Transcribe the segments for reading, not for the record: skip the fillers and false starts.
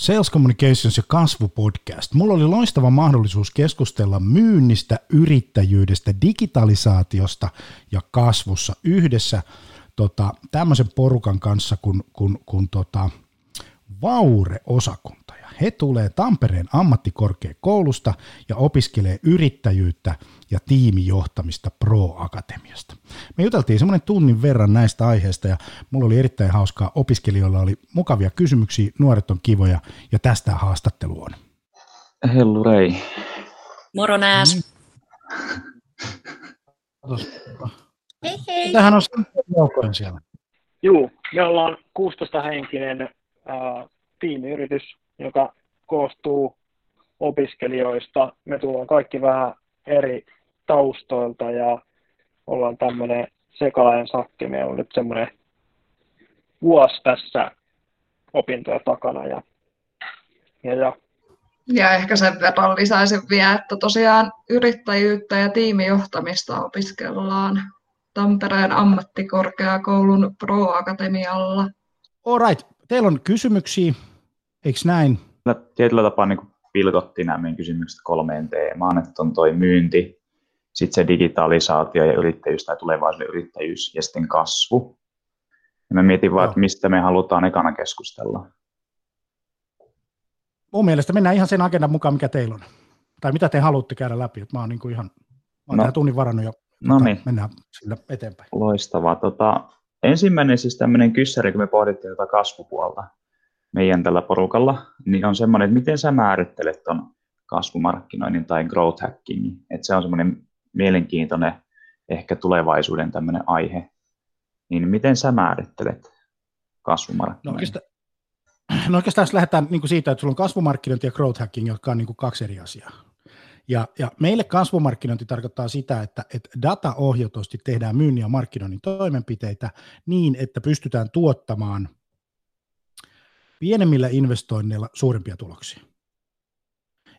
Sales Communications ja kasvupodcast. Mulla oli loistava mahdollisuus keskustella myynnistä, yrittäjyydestä, digitalisaatiosta ja kasvussa yhdessä tämmöisen porukan kanssa kun Vaure-osakunta. Ja he tulee Tampereen ammattikorkeakoulusta ja opiskelee yrittäjyyttä ja tiimijohtamista Proakatemiasta. Me juteltiin semmoinen tunnin verran näistä aiheista ja mulla oli erittäin hauskaa. Opiskelijoilla oli mukavia kysymyksiä, nuoret on kivoja ja tästä haastattelu on. Hellurei. Moro nääs. Hei hei. Mitähän on joukkojen siellä? Juu, me ollaan 16-henkinen tiimiyritys, joka koostuu opiskelijoista. Me tullaan kaikki vähän eri taustoilta ja ollaan tämmöinen sekalainen sakki. Meillä on nyt semmoinen vuosi tässä opintoja takana. Ja ehkä sen verran lisäisin vielä, että tosiaan yrittäjyyttä ja tiimijohtamista opiskellaan Tampereen ammattikorkeakoulun Proakatemialla. All right. Teillä on kysymyksiä, eikö näin? Tietyllä tapaa niin pilkottiin nämä meidän kysymykset 3 teemaan, että on toi myynti, sitten se digitalisaatio ja yrittäjyys tai tulevaisuuden yrittäjyys ja sitten kasvu. Ja mä mietin vaan, että mistä me halutaan ekana keskustella. Mun mielestä mennään ihan sen agendan mukaan, mikä teillä on. Tai mitä te haluatte käydä läpi, että mä oon niin kuin ihan tähän tunnin varannut jo. Niin. Mennään sillä eteenpäin. Loistavaa. Ensimmäinen siis tämmöinen kyssäri, kun me pohdittiin tätä kasvupuolta meidän tällä porukalla, niin on semmoinen, että miten sä määrittelet ton kasvumarkkinoinnin tai growth hackingin, että se on semmoinen mielenkiintoinen ehkä tulevaisuuden tämmöinen aihe, niin miten sä määrittelet kasvumarkkinoinnin? No oikeastaan jos lähdetään niin kuin siitä, että sulla on kasvumarkkinointi ja growth hacking, jotka on niin kuin 2 eri asiaa. Ja meille kasvumarkkinointi tarkoittaa sitä, että dataohjautuisesti tehdään myynnin ja markkinoinnin toimenpiteitä niin, että pystytään tuottamaan pienemmillä investoinneilla suurempia tuloksia.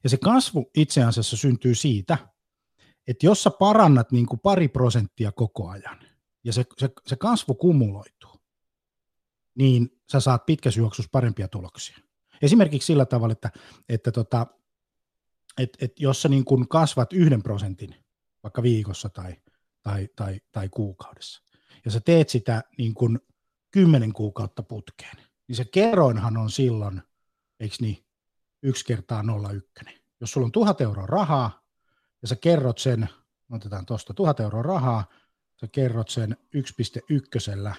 Ja se kasvu itse asiassa syntyy siitä, että jos sä parannat niin kuin 2% koko ajan ja se kasvu kumuloituu, niin sä saat pitkässä juoksussa parempia tuloksia. Esimerkiksi sillä tavalla, että jos sä niin kun kasvat 1% vaikka viikossa tai kuukaudessa, ja sä teet sitä niin kun 10 kuukautta putkeen, niin se kerroinhan on silloin, eikö niin, 1 × 0,1. Jos sulla on 1 000 € rahaa, ja sä kerrot sen, otetaan tuosta 1 000 € rahaa, sä kerrot sen 1,01, 1,01,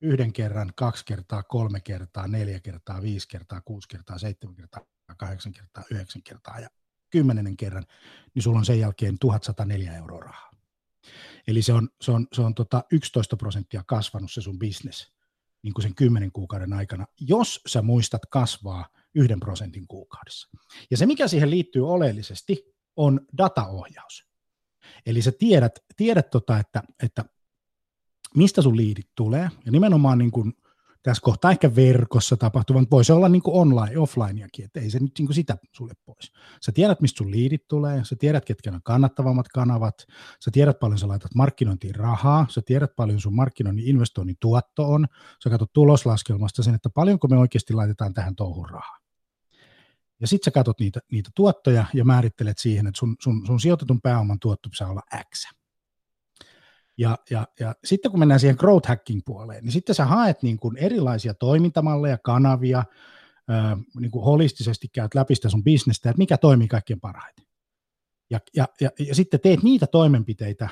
1 kerran, 2 kertaa, 3 kertaa, 4 kertaa, 5 kertaa, 6 kertaa, 7 kertaa, 8 kertaa, 9 kertaa ja 10 kerran, niin sulla on sen jälkeen 1 104 € rahaa. Eli se on 11% kasvanut se sun business niin kuin sen 10 kuukauden aikana, jos sä muistat kasvaa 1% kuukaudessa. Ja se, mikä siihen liittyy oleellisesti, on dataohjaus. Eli sä tiedät että mistä sun liidit tulee, ja nimenomaan niin kuin tässä kohtaa ehkä verkossa tapahtuvan, voi se olla niin kuin online, offlinejakin, että ei se nyt niin kuin sitä sulle pois. Sä tiedät, mistä sun liidit tulee, sä tiedät, ketkä on kannattavammat kanavat, sä tiedät, paljon sä laitat markkinointiin rahaa, sä tiedät, paljon sun markkinoinnin investoinnin tuotto on, sä katsot tuloslaskelmasta sen, että paljonko me oikeasti laitetaan tähän touhun rahaa. Ja sit sä katsot niitä tuottoja ja määrittelet siihen, että sun sijoitetun pääoman tuotto pitää olla X. Ja sitten kun mennään siihen growth hacking puoleen, niin sitten sä haet niin kuin erilaisia toimintamalleja, kanavia, niin kuin holistisesti käyt läpi sitä sun bisnestä, että mikä toimii kaikkein parhaiten. Ja sitten teet niitä toimenpiteitä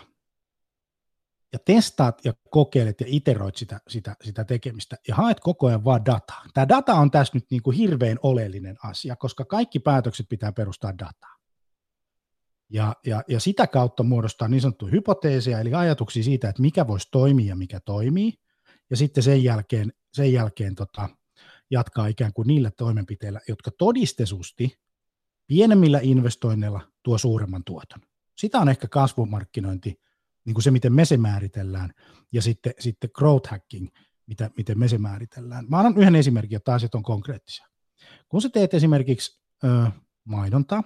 ja testaat ja kokeilet ja iteroit sitä tekemistä ja haet koko ajan vaan dataa. Tämä data on tässä nyt niin kuin hirveän oleellinen asia, koska kaikki päätökset pitää perustaa dataan. Ja sitä kautta muodostaa niin sanottuja hypoteeseja, eli ajatuksia siitä, että mikä voisi toimia ja mikä toimii, ja sitten sen jälkeen jatkaa ikään kuin niillä toimenpiteillä, jotka todistetusti pienemmillä investoinneilla tuo suuremman tuoton. Sitä on ehkä kasvumarkkinointi, niin kuin se, miten me se määritellään, ja sitten growth hacking, miten me se määritellään. Mä annan yhden esimerkin, jotta asiat on konkreettisia. Kun sä teet esimerkiksi maidontaa,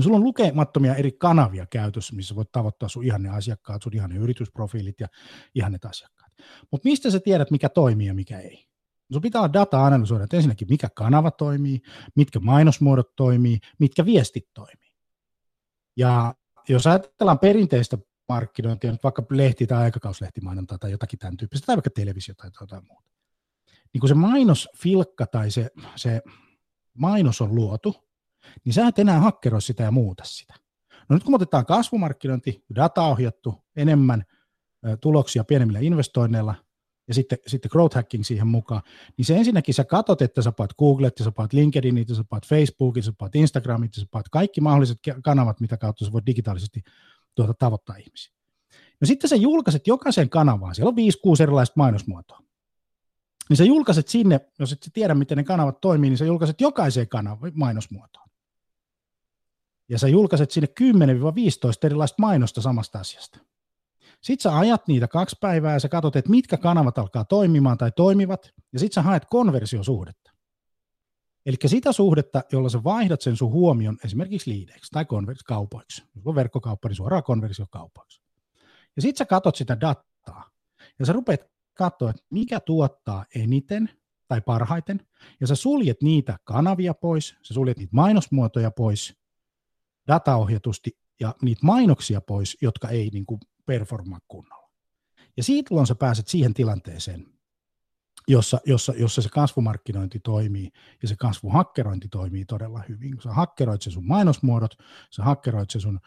sulla on lukemattomia eri kanavia käytössä, missä voit tavoittaa sun ihanne asiakkaat, sun ihanne yritysprofiilit ja ihannet asiakkaat. Mutta mistä sä tiedät, mikä toimii ja mikä ei? Sun pitää dataa analysoida, että ensinnäkin mikä kanava toimii, mitkä mainosmuodot toimii, mitkä viestit toimii. Ja jos ajatellaan perinteistä markkinointia, vaikka lehti- tai aikakauslehtimiinontaa tai jotakin tämän tyyppistä, tai vaikka televisiota tai jotain muuta, niin kun se mainosfilkka tai se mainos on luotu, niin sä et enää hakkeroi sitä ja muuta sitä. No nyt kun otetaan kasvumarkkinointi, data ohjattu, enemmän tuloksia pienemmillä investoinneilla, ja sitten growth hacking siihen mukaan, niin se ensinnäkin sä katot, että sä paat Googlet, sä paat LinkedInit, sä paat Facebookit, sä paat Instagramit, sä paat kaikki mahdolliset kanavat, mitä kautta sä voit digitaalisesti tavoittaa ihmisiä. No sitten sä julkaiset jokaisen kanavaan, siellä on 5-6 erilaista mainosmuotoa, niin sä julkaiset sinne, jos et sä tiedä, miten ne kanavat toimii, niin sä julkaiset jokaiseen kanavaan mainosmuotoon. Ja sä julkaiset sinne 10-15 erilaista mainosta samasta asiasta. Sitten sä ajat niitä 2 päivää ja sä katsot, että mitkä kanavat alkaa toimimaan tai toimivat, ja sitten sä haet konversiosuhdetta. Eli sitä suhdetta, jolla sä vaihdat sen sun huomion esimerkiksi liideiksi tai kaupoiksi. Jos on verkkokauppa, niin suoraan konversiokaupoiksi. Ja sitten sä katot sitä dataa, ja sä rupeat katsoa, että mikä tuottaa eniten tai parhaiten, ja sä suljet niitä kanavia pois, sä suljet niitä mainosmuotoja pois, dataohjatusti ja niitä mainoksia pois, jotka ei niin kuin performaa kunnolla. Ja silloin sä pääset siihen tilanteeseen, jossa se kasvumarkkinointi toimii ja se kasvuhakkerointi toimii todella hyvin. Kun sä hakkeroit sen sun mainosmuodot, sä hakkeroit sen sun,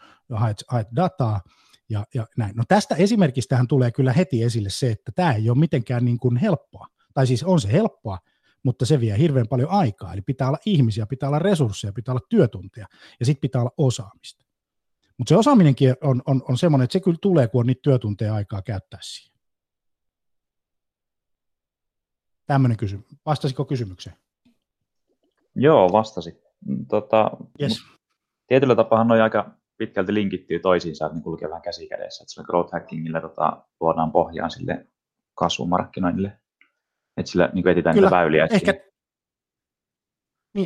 haet dataa ja näin. No tästä esimerkistähän tulee kyllä heti esille se, että tämä ei ole mitenkään niin kuin helppoa. Tai siis on se helppoa, mutta se vie hirveän paljon aikaa. Eli pitää olla ihmisiä, pitää olla resursseja, pitää olla työtunteja ja sitten pitää olla osaamista. Mutta se osaaminenkin on semmoinen, että se kyllä tulee, kun on niitä työtunteja aikaa käyttää siihen. Tämmöinen kysymys. Vastasiko kysymykseen? Joo, vastasi. Yes. Tietyllä tapaa noi aika pitkälti linkittyy toisiinsa, että ne kulkee vähän käsi kädessä. Sillä growth hackingillä luodaan pohjaan sille kasvumarkkinoinnille. Että sillä niin etsitään niitä väyliä.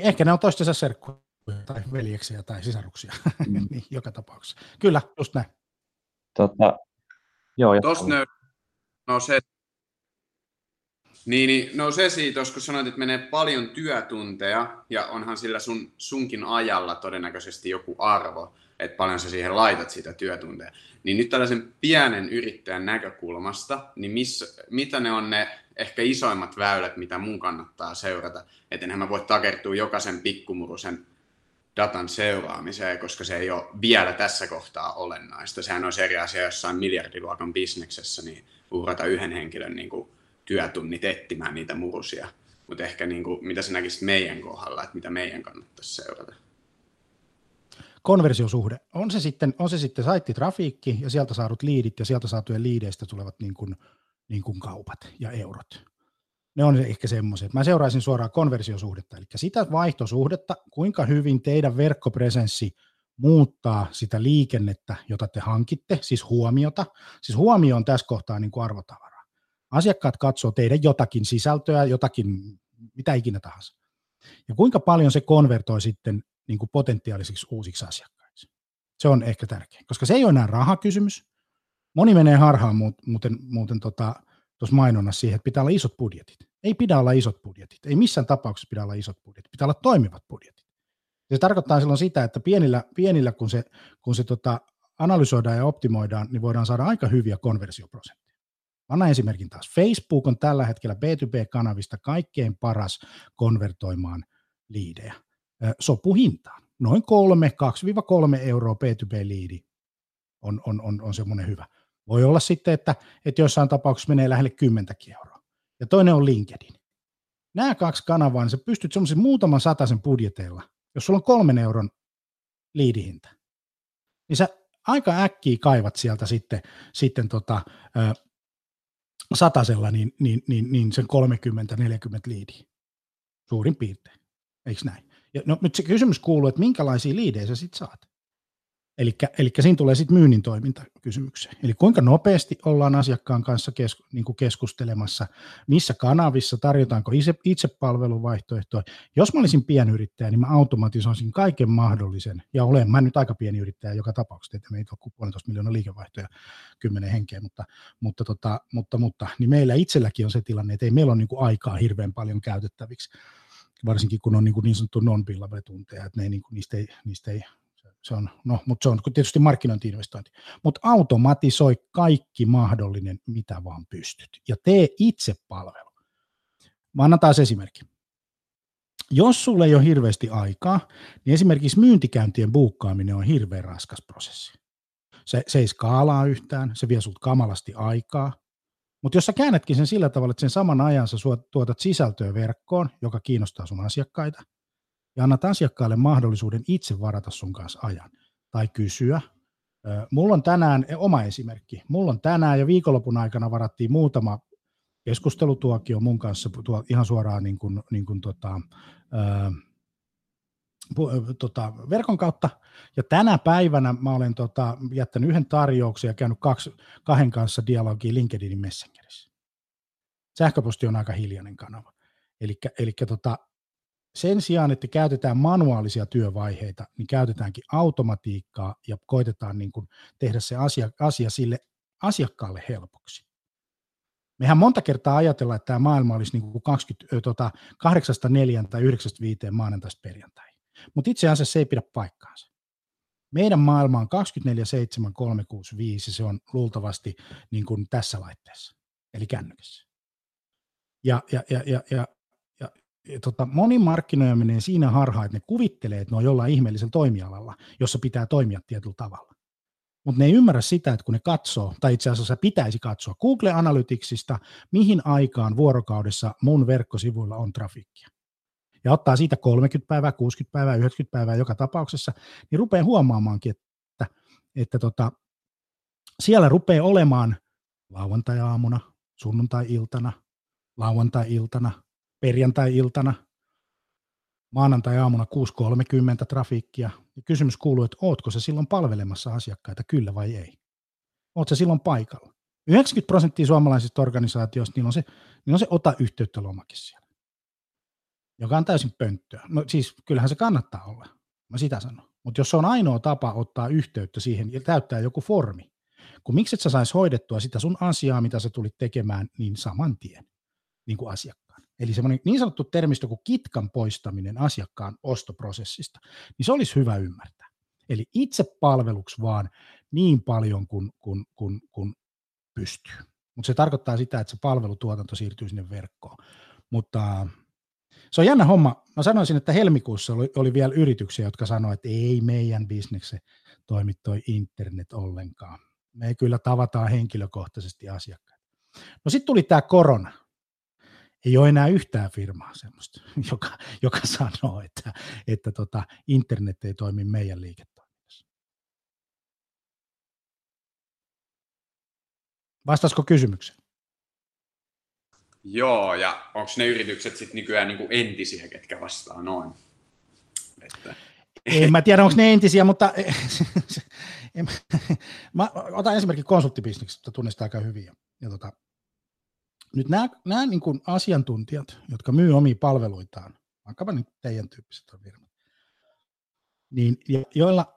Ehkä ne on toistensa serkkuja tai veljeksiä tai sisaruksia joka tapauksessa. Kyllä, just näin. Se siitä, kun sanoit, että menee paljon työtunteja ja onhan sillä sunkin ajalla todennäköisesti joku arvo, että paljon sä siihen laitat sitä työtunteja. Niin nyt tällaisen pienen yrittäjän näkökulmasta, niin mitä ne on ne ehkä isoimmat väylät, mitä mun kannattaa seurata, että enhän mä voi takertua jokaisen pikkumurusen datan seuraamiseen, koska se ei ole vielä tässä kohtaa olennaista. Sehän on eri asia jossain miljardiluokan bisneksessä, niin uhrata yhden henkilön niin kuin työtunnit etsimään niitä murusia. Mutta ehkä niin kuin, mitä sä näkisit meidän kohdalla, että mitä meidän kannattaisi seurata? Konversiosuhde. On se sitten saitti-trafiikki ja sieltä saadut liidit ja sieltä saatujen liideistä tulevat niin kuin kaupat ja eurot. Ne on ehkä semmoiset. Mä seuraisin suoraan konversiosuhdetta, eli sitä vaihtosuhdetta, kuinka hyvin teidän verkkopresenssi muuttaa sitä liikennettä, jota te hankitte, siis huomiota. Siis huomio on tässä kohtaa niin kuin arvotavaraa. Asiakkaat katsoo teidän jotakin sisältöä, jotakin, mitä ikinä tahansa. Ja kuinka paljon se konvertoi sitten niin kuin potentiaalisiksi uusiksi asiakkaiksi. Se on ehkä tärkeä, koska se ei ole enää rahakysymys. Moni menee harhaan muuten tuossa mainonnassa siihen, että pitää olla isot budjetit. Ei pidä olla isot budjetit. Ei missään tapauksessa pidä olla isot budjetit. Pitää olla toimivat budjetit. Ja se tarkoittaa silloin sitä, että pienillä kun se analysoidaan ja optimoidaan, niin voidaan saada aika hyviä konversioprosentteja. Annan esimerkin taas. Facebook on tällä hetkellä B2B-kanavista kaikkein paras konvertoimaan liidejä sopuhintaan. Noin 2-3 euroa B2B-liidi on semmoinen hyvä. Voi olla sitten, että jossain tapauksessa menee lähelle 10 euroa. Ja toinen on LinkedIn. Nämä 2 kanavaa, niin sä pystyt semmoisen muutaman satasen budjeteilla, jos sulla on 3 euron liidihinta, niin sä aika äkkiä kaivat sieltä sitten satasella niin sen 30-40 liidiä suurin piirtein. Eikö näin? Ja no, nyt se kysymys kuuluu, että minkälaisia liidejä sä sitten saat. Eli siinä tulee sitten myynnin toimintakysymykseen. Eli kuinka nopeasti ollaan asiakkaan kanssa keskustelemassa, missä kanavissa, tarjotaanko itsepalveluvaihtoehtoja. Jos mä olisin pienyrittäjä, niin mä automatisoisin kaiken mahdollisen, ja olen mä nyt aika pieni yrittäjä joka tapauksessa, että meitä on 1,5 miljoonaa liikevaihtoja 10 henkeä, mutta niin meillä itselläkin on se tilanne, että ei meillä ole niinku aikaa hirveän paljon käytettäviksi, varsinkin kun on niin sanottu non-billable-tunteja, että ne niistä ei Se on tietysti markkinointi-investointi, mutta automatisoi kaikki mahdollinen, mitä vaan pystyt, ja tee itse palvelu. Mä annan taas esimerkki. Jos sulla ei ole hirveästi aikaa, niin esimerkiksi myyntikäyntien buukkaaminen on hirveän raskas prosessi. Se ei skaalaa yhtään, se vie sulta kamalasti aikaa, mutta jos sä käännätkin sen sillä tavalla, että sen saman ajan sä tuotat sisältöä verkkoon, joka kiinnostaa sun asiakkaita, ja annat asiakkaalle mahdollisuuden itse varata sun kanssa ajan tai kysyä. Mulla on tänään, oma esimerkki, mulla on tänään ja viikonlopun aikana varattiin muutama keskustelutuokio mun kanssa ihan suoraan verkon kautta. Ja tänä päivänä mä olen jättänyt yhden tarjouksen ja käynyt kahden kanssa dialogia LinkedInin Messengerissä. Sähköposti on aika hiljainen kanava. Eli sen sijaan, että käytetään manuaalisia työvaiheita, niin käytetäänkin automatiikkaa ja koitetaan tehdä se asia sille asiakkaalle helpoksi. Mehän monta kertaa ajatellaan, että tämä maailma olisi 8-4 tai 9-5 maanantaista perjantaihin, mutta itse asiassa se ei pidä paikkaansa. Meidän maailma on 24/7/365, se on luultavasti tässä laitteessa, eli kännykässä. Moni markkinoija menee siinä harhaan, että ne kuvittelee, että ne on jollain ihmeellisellä toimialalla, jossa pitää toimia tietyllä tavalla. Mutta ne ei ymmärrä sitä, että kun ne katsoo, tai itse asiassa pitäisi katsoa Google Analyticsista, mihin aikaan vuorokaudessa mun verkkosivuilla on trafiikkia. Ja ottaa siitä 30 päivää, 60 päivää, 90 päivää joka tapauksessa, niin rupeaa huomaamaankin, että siellä rupeaa olemaan lauantai-aamuna, sunnuntai-iltana, lauantai-iltana, perjantai-iltana, maanantai-aamuna 6:30 trafiikkia. Ja kysymys kuuluu, että ootko sä silloin palvelemassa asiakkaita, kyllä vai ei? Ootko sä silloin paikalla? 90% suomalaisista organisaatioista, niillä on se ota yhteyttä -lomake siellä, joka on täysin pönttöä. No siis kyllähän se kannattaa olla, mä sitä sanon. Mutta jos se on ainoa tapa ottaa yhteyttä siihen ja täyttää joku formi, kun miksi et sä sais hoidettua sitä sun asiaa, mitä sä tulit tekemään, niin saman tien, niin kuin asiakkaan. Eli semmoinen niin sanottu termistö kuin kitkan poistaminen asiakkaan ostoprosessista, niin se olisi hyvä ymmärtää. Eli itse palveluksi vaan niin paljon kuin pystyy. Mutta se tarkoittaa sitä, että se palvelutuotanto siirtyy sinne verkkoon. Mutta se on jännä homma. Mä sanoisin, että helmikuussa oli vielä yrityksiä, jotka sanoi, että ei meidän bisneksen toimi toi internet ollenkaan. Me kyllä tavataan henkilökohtaisesti asiakkaita. No sitten tuli tämä korona. Ei ole enää yhtään firmaa semmoista, joka sanoo, että internet ei toimi meidän liiketoiminnassa. Vastaisiko kysymykseen? Joo, ja onko ne yritykset sitten nykyään niinku entisiä, ketkä vastaa noin? Että... En mä tiedä, onko ne entisiä, mutta mä otan esimerkiksi konsulttibisneksestä, jota tunnistaa aika hyvin. Nyt nämä asiantuntijat, jotka myy omia palveluitaan, vaikkapa nyt teidän tyyppiset firmat, niin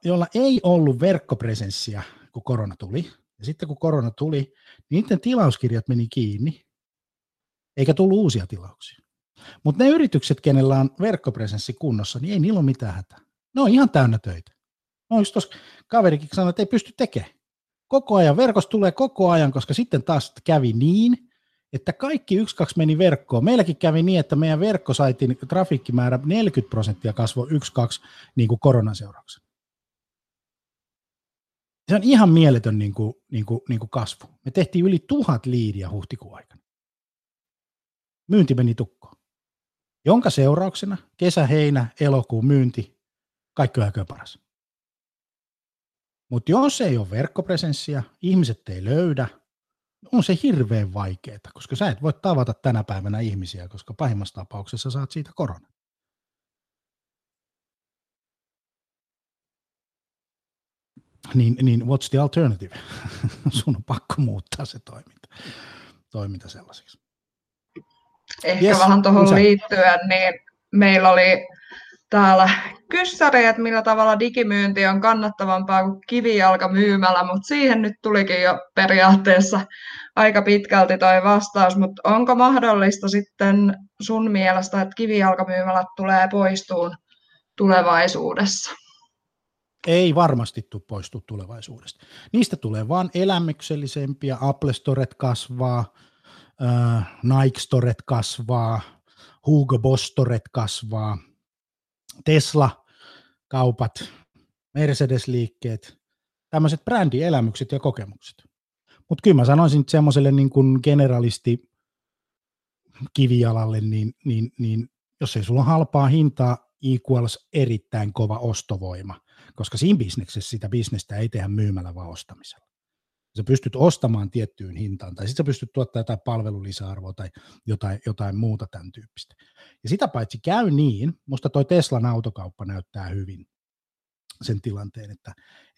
joilla ei ollut verkkopresenssiä, kun korona tuli, ja sitten kun korona tuli, niin niiden tilauskirjat meni kiinni, eikä tullut uusia tilauksia. Mutta ne yritykset, kenellä on verkkopresenssi kunnossa, niin ei niillä ole mitään hätää. Ne on ihan täynnä töitä. No just tuossa kaverikin sanoi, että ei pysty tekemään. Koko ajan verkossa tulee koko ajan, koska sitten taas kävi niin, että kaikki 1-2 meni verkkoon. Meilläkin kävi niin, että meidän verkkosaitin trafiikkimäärä 40% kasvoi 1-2 koronan seurauksena. Se on ihan mieletön kasvu. Me tehtiin yli 1000 liidiä huhtikuun aikana. Myynti meni tukkoon. Jonka seurauksena kesä, heinä, elokuu, myynti, kaikki on aika paras. Mutta jos ei ole verkkopresenssiä, ihmiset ei löydä, on se hirveän vaikeaa, koska sä et voi tavata tänä päivänä ihmisiä, koska pahimmassa tapauksessa saat siitä koronan. niin what's the alternative? Sun on pakko muuttaa se toiminta sellaiseksi. Ehkä vähän tuohon liittyen, niin meillä oli täällä kyssäri, että millä tavalla digimyynti on kannattavampaa kuin kivijalkamyymälä, mutta siihen nyt tulikin jo periaatteessa aika pitkälti toi vastaus, mutta onko mahdollista sitten sun mielestä, että kivijalkamyymälät tulee poistuun tulevaisuudessa? Ei varmasti poistu tulevaisuudesta. Niistä tulee vaan elämyksellisempiä, Apple Storet kasvaa, Nike Storet kasvaa, Hugo Boss Storet kasvaa, Tesla-kaupat, Mercedes-liikkeet, tämmöiset brändielämykset ja kokemukset. Mutta kyllä mä sanoisin semmoiselle niin kuin generalisti kivijalalle, niin jos ei sulla halpaa hintaa, equals erittäin kova ostovoima, koska siinä bisneksessä sitä bisnestä ei tehdä myymällä vaan ostamisella. Sä pystyt ostamaan tiettyyn hintaan, tai sitten sä pystyt tuottamaan jotain palvelulisäarvoa tai jotain muuta tämän tyyppistä. Ja sitä paitsi käy niin, musta toi Teslan autokauppa näyttää hyvin sen tilanteen,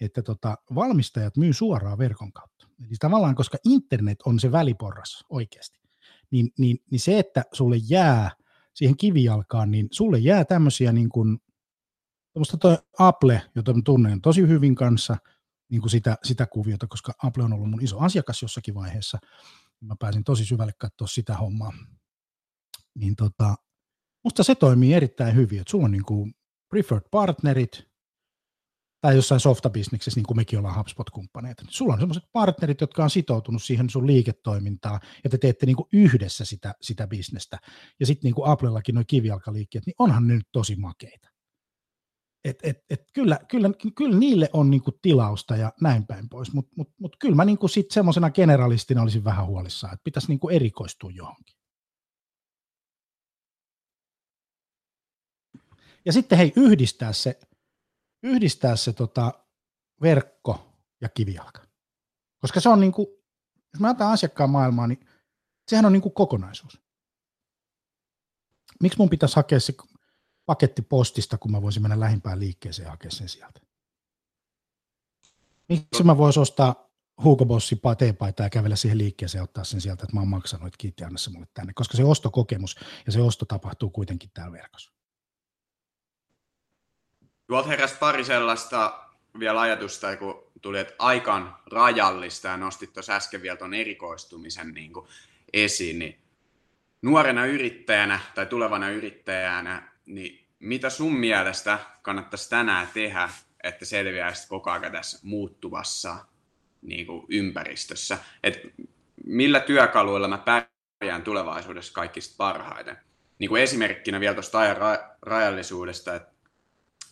että valmistajat myy suoraan verkon kautta. Eli tavallaan, koska internet on se väliporras oikeasti, niin se, että sulle jää siihen kivijalkaan, niin sulle jää tämmöisiä niin kuin, tuommoista toi Apple, jota mä tunnen tosi hyvin kanssa, niin kuin sitä kuviota, koska Apple on ollut mun iso asiakas jossakin vaiheessa. Mä pääsin tosi syvälle katsoa sitä hommaa. Niin musta se toimii erittäin hyvin, että sulla on niin kuin preferred partnerit, tai jossain softabisneksessä, niin kuin mekin ollaan HubSpot-kumppaneita. Sulla on sellaiset partnerit, jotka on sitoutunut siihen sun liiketoimintaan, ja te teette niin kuin yhdessä sitä bisnestä. Ja sitten niin kuin Applellakin nuo kivijalkaliikkeet, niin onhan ne nyt tosi makeita. Et kyllä niille on niin kuin tilausta ja näin päin pois, mutta kyllä mä niin kuin sit semmoisena generalistina olisin vähän huolissaan, että pitäisi niin kuin erikoistua johonkin. Ja sitten hei, yhdistää se verkko ja kivijalka. Koska se on niin kuin, jos mä otan asiakkaan maailmaa, niin sehän on niin kuin kokonaisuus. Miksi mun pitäisi hakea se paketti postista, kun mä voisin mennä lähimpään liikkeeseen ja hakea sen sieltä? Miksi mä voisin ostaa Hugo Bossin teepaitaa ja kävellä siihen liikkeeseen ja ottaa sen sieltä, että mä oon maksanut, että kiitti, anna se mulle tänne. Koska se ostokokemus ja se osto tapahtuu kuitenkin täällä verkossa. Tuolta heräsi pari sellaista vielä ajatusta, kun tuli, että aika on rajallista ja nostit tuossa äsken vielä tuon erikoistumisen niin kuin esiin. Niin nuorena yrittäjänä tai tulevana yrittäjänä, niin mitä sun mielestä kannattaisi tänään tehdä, että selviäisit koko ajan tässä muuttuvassa niin kuin ympäristössä? Et millä työkaluilla mä pärjään tulevaisuudessa kaikista parhaiten? Niin kuin esimerkkinä vielä tuosta ajan rajallisuudesta, että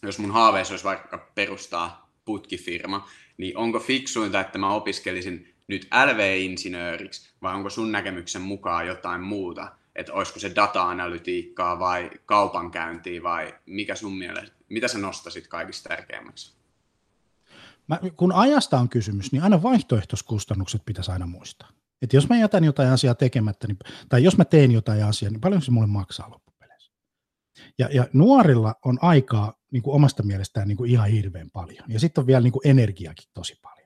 jos mun haaveissa olisi vaikka perustaa putkifirma, niin onko fiksuinta, että mä opiskelisin nyt LV-insinööriksi, vai onko sun näkemyksen mukaan jotain muuta? Että olisiko se data-analytiikkaa vai kaupankäyntiä, vai mikä sun mielestä, mitä sä nostasit kaikista tärkeimmäksi? Kun ajasta on kysymys, niin aina vaihtoehtoiskustannukset pitäisi aina muistaa. Että jos mä jätän jotain asiaa tekemättä, tai jos mä teen jotain asiaa, niin paljon se mulle maksaa loppupeleissä. Ja nuorilla on aikaa niin kuin omasta mielestään niin kuin ihan hirveän paljon. Ja sitten on vielä niin kuin energiakin tosi paljon.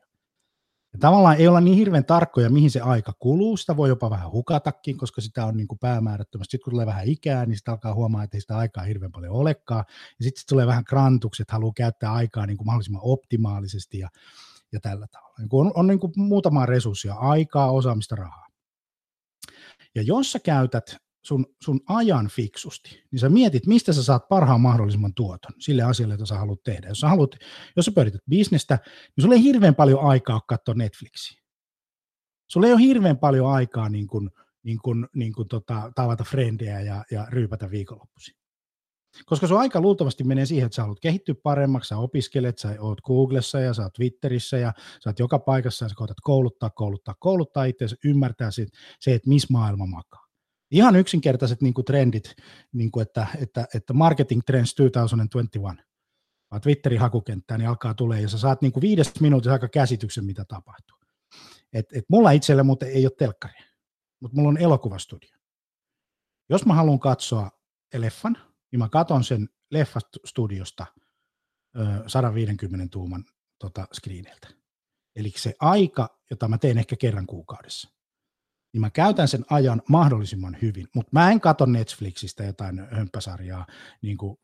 Ja tavallaan ei olla niin hirveän tarkkoja, mihin se aika kuluu. Sitä voi jopa vähän hukatakin, koska sitä on niin kuin päämäärättömästi. Sitten kun tulee vähän ikää, niin sitä alkaa huomaa, että ei sitä aikaa hirveän paljon olekaan. Ja sitten tulee vähän grantukset, että haluaa käyttää aikaa niin kuin mahdollisimman optimaalisesti ja tällä tavalla. Niin kuin on niin kuin muutamaa resurssia, aikaa, osaamista, rahaa. Ja jos sä käytät sun ajan fiksusti, niin sä mietit, mistä sä saat parhaan mahdollisimman tuoton sille asialle, jota sä haluat tehdä. Jos sä pyörität bisnestä, niin sulla ei hirveän paljon aikaa katsoa Netflixiä. Sulla ei ole hirveän paljon aikaa tavata frendejä ja ryypätä viikonloppuisin. Koska sun aika luultavasti menee siihen, että sä haluat kehittyä paremmaksi, sä opiskelet, sä oot Googlessa ja sä oot Twitterissä ja sä oot joka paikassa ja sä koetat kouluttaa itseäsi, ymmärtää se, että missä maailma makaa. Ihan yksinkertaiset niin kuin trendit, niin kuin että marketing trends 2021, Twitterin hakukenttään niin alkaa tulee ja sä saat niin kuin 5 minuutissa aika käsityksen, mitä tapahtuu. Et mulla itsellä muuten ei ole telkkaria, mutta mulla on elokuvastudio. Jos mä haluan katsoa leffan, niin mä katson sen leffastudiosta 150 tuuman screeniltä. Eli se aika, jota mä teen ehkä kerran kuukaudessa, niin mä käytän sen ajan mahdollisimman hyvin, mutta mä en katso Netflixistä jotain hömppäsarjaa, niin kuin,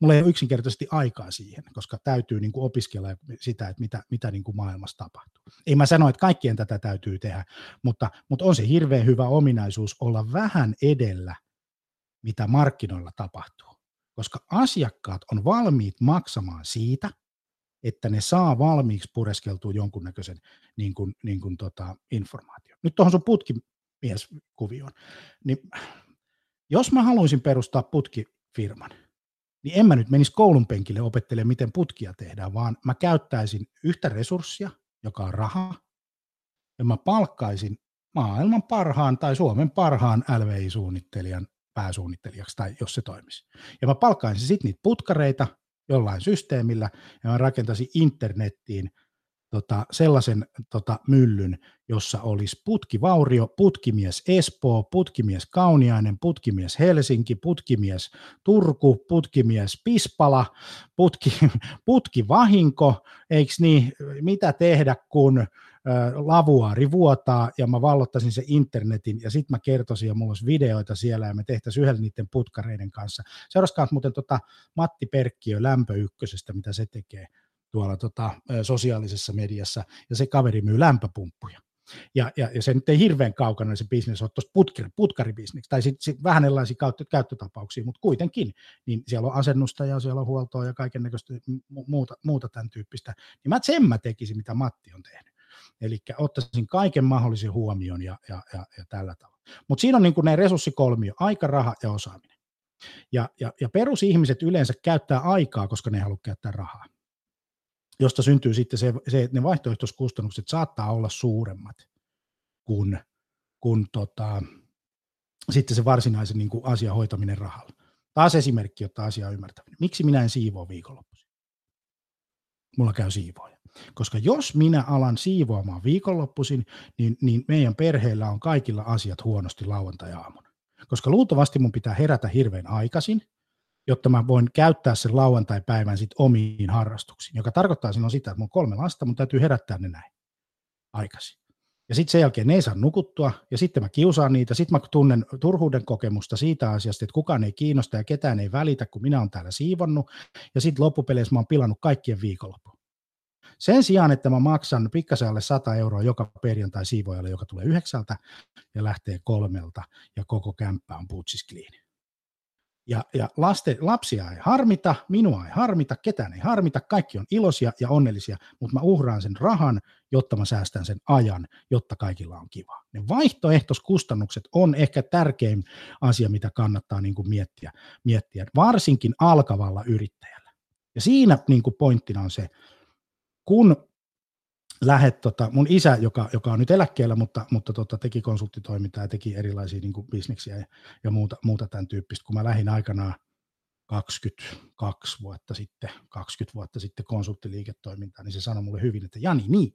mulla ei ole yksinkertaisesti aikaa siihen, koska täytyy niin kuin opiskella sitä, että mitä niin kuin maailmassa tapahtuu. Ei mä sano, että kaikkien tätä täytyy tehdä, mutta on se hirveän hyvä ominaisuus olla vähän edellä, mitä markkinoilla tapahtuu, koska asiakkaat on valmiit maksamaan siitä, että ne saa valmiiksi pureskeltua jonkunnäköisen informaation. Nyt tuohon sun putkimieskuvioon. Niin, jos mä haluaisin perustaa putkifirman, niin en mä nyt menisi koulun penkille opettelemaan, miten putkia tehdään, vaan mä käyttäisin yhtä resurssia, joka on raha, ja mä palkkaisin maailman parhaan tai Suomen parhaan LVI-suunnittelijan pääsuunnittelijaksi, tai jos se toimisi. Ja mä palkkaisin sitten niitä putkareita jollain systeemillä, ja mä rakentaisin internettiin sellaisen myllyn, jossa olisi putkivaurio, putkimies Espoo, putkimies Kauniainen, putkimies Helsinki, putkimies Turku, putkimies Pispala, putkivahinko, eiks niin, mitä tehdä kun lavuaari vuotaa, ja mä vallottaisin se internetin, ja sit mä kertoisin, ja mulla olisi videoita siellä, ja me tehtäisiin yhdellä niiden putkareiden kanssa. Seuraskaan muuten Matti Perkkiö Lämpö1:stä, mitä se tekee tuolla sosiaalisessa mediassa, ja se kaveri myy lämpöpumppuja. Ja se nyt ei hirveän kaukana se bisnes ole tuosta putkaribisneksi, tai sitten vähän erilaisia käyttötapauksia, mutta kuitenkin, niin siellä on asennusta ja siellä on huoltoa ja kaiken näköistä muuta tämän tyyppistä, niin mä tekisin, mitä Matti on tehnyt. Eli ottaisin kaiken mahdollisen huomioon ja tällä tavalla. Mutta siinä on niin kuin ne resurssikolmio, aika, raha ja osaaminen. Ja perusihmiset yleensä käyttää aikaa, koska ne haluaa käyttää rahaa, josta syntyy sitten se että ne vaihtoehtoiskustannukset saattaa olla suuremmat kuin sitten se varsinaisen niin kuin asian hoitaminen rahalla. Taas esimerkki, jotta asiaa ymmärtäminen. Miksi minä en siivoo viikonloppuisin? Mulla käy siivoja. Koska jos minä alan siivoamaan viikonloppuisin, niin meidän perheellä on kaikilla asiat huonosti lauantai-aamuna. Koska luultavasti mun pitää herätä hirveän aikaisin, jotta mä voin käyttää sen lauantai-päivän sit omiin harrastuksiin, joka tarkoittaa silloin sitä, että mun 3 lasta, mun täytyy herättää ne näin aikaisin. Ja sitten sen jälkeen ne ei saa nukuttua, ja sitten mä kiusaan niitä, sitten mä tunnen turhuuden kokemusta siitä asiasta, että kukaan ei kiinnosta ja ketään ei välitä, kun minä olen täällä siivonnut, ja sitten loppupeleissä mä oon pilannut kaikkien viikonloppu. Sen sijaan, että mä maksan pikkasen alle 100 € joka perjantai siivoajalle, joka tulee 9 ja lähtee 3, ja koko kämppä on putsis clean. Ja lapsia ei harmita, minua ei harmita, ketään ei harmita, kaikki on iloisia ja onnellisia, mutta mä uhraan sen rahan, jotta mä säästän sen ajan, jotta kaikilla on kivaa. Ne vaihtoehtoiskustannukset on ehkä tärkein asia, mitä kannattaa niin kuin miettiä, varsinkin alkavalla yrittäjällä. Ja siinä niin kuin pointtina on se, kun mun isä, joka on nyt eläkkeellä, mutta teki konsulttitoimintaa ja teki erilaisia niin kuin bisneksiä ja muuta tämän tyyppistä. Kun mä lähdin aikanaan 20 vuotta sitten konsulttiliiketoimintaan, niin se sanoi mulle hyvin, että Jani, niin.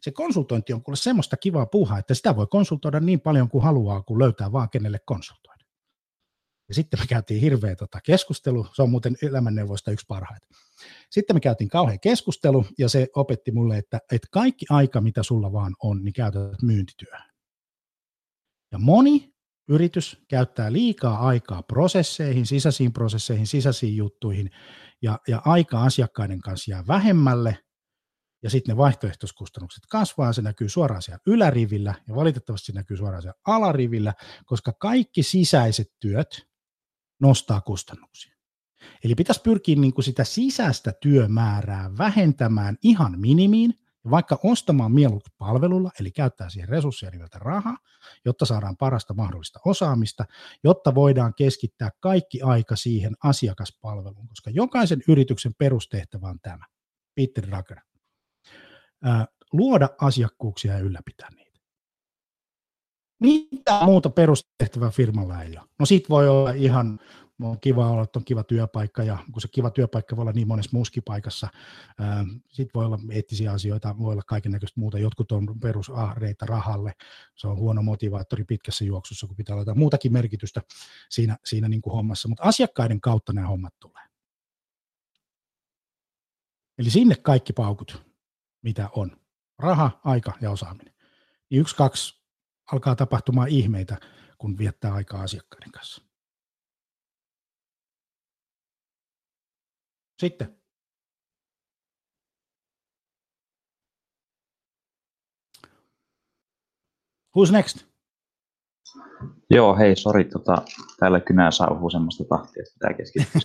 Se konsultointi on kuule semmoista kivaa puuhaa, että sitä voi konsultoida niin paljon kuin haluaa, kun löytää vaan kenelle konsultoida. Ja sitten me käytiin hirveä keskustelu, se on muuten elämänneuvoista yksi parhaita. Sitten me käytiin kauhean keskustelu, ja se opetti mulle, että kaikki aika, mitä sulla vaan on, niin käytät myyntityöhön. Ja moni yritys käyttää liikaa aikaa prosesseihin, sisäisiin juttuihin, ja aika asiakkaiden kanssa jää vähemmälle, ja sitten ne vaihtoehtoiskustannukset kasvaa, se näkyy suoraan siellä ylärivillä, ja valitettavasti se näkyy suoraan siellä alarivillä, koska kaikki sisäiset työt nostaa kustannuksia. Eli pitäisi pyrkiä niin kuin sitä sisäistä työmäärää vähentämään ihan minimiin, vaikka ostamaan mieluusti palvelulla, eli käyttää siihen resursseja nimeltä raha, jotta saadaan parasta mahdollista osaamista, jotta voidaan keskittää kaikki aika siihen asiakaspalveluun, koska jokaisen yrityksen perustehtävä on tämä, Peter Drucker, luoda asiakkuuksia ja ylläpitää niitä. Mitä muuta perustehtävää firmalla ei ole? No sit voi olla ihan kiva olla, että on kiva työpaikka, ja kun se kiva työpaikka voi olla niin monessa muuskin paikassa, sit voi olla eettisiä asioita, voi olla kaiken näköistä muuta, jotkut on perusahreita rahalle, se on huono motivaattori pitkässä juoksussa, kun pitää olla jotain muutakin merkitystä siinä niin kuin hommassa, mutta asiakkaiden kautta nämä hommat tulee. Eli sinne kaikki paukut, mitä on. Raha, aika ja osaaminen. Niin 1-2 alkaa tapahtumaan ihmeitä, kun viettää aikaa asiakkaiden kanssa. Sitten. Who's next? Joo, hei, sori. Täällä kynää sauhuu semmoista tahtia, että pitää keskittyä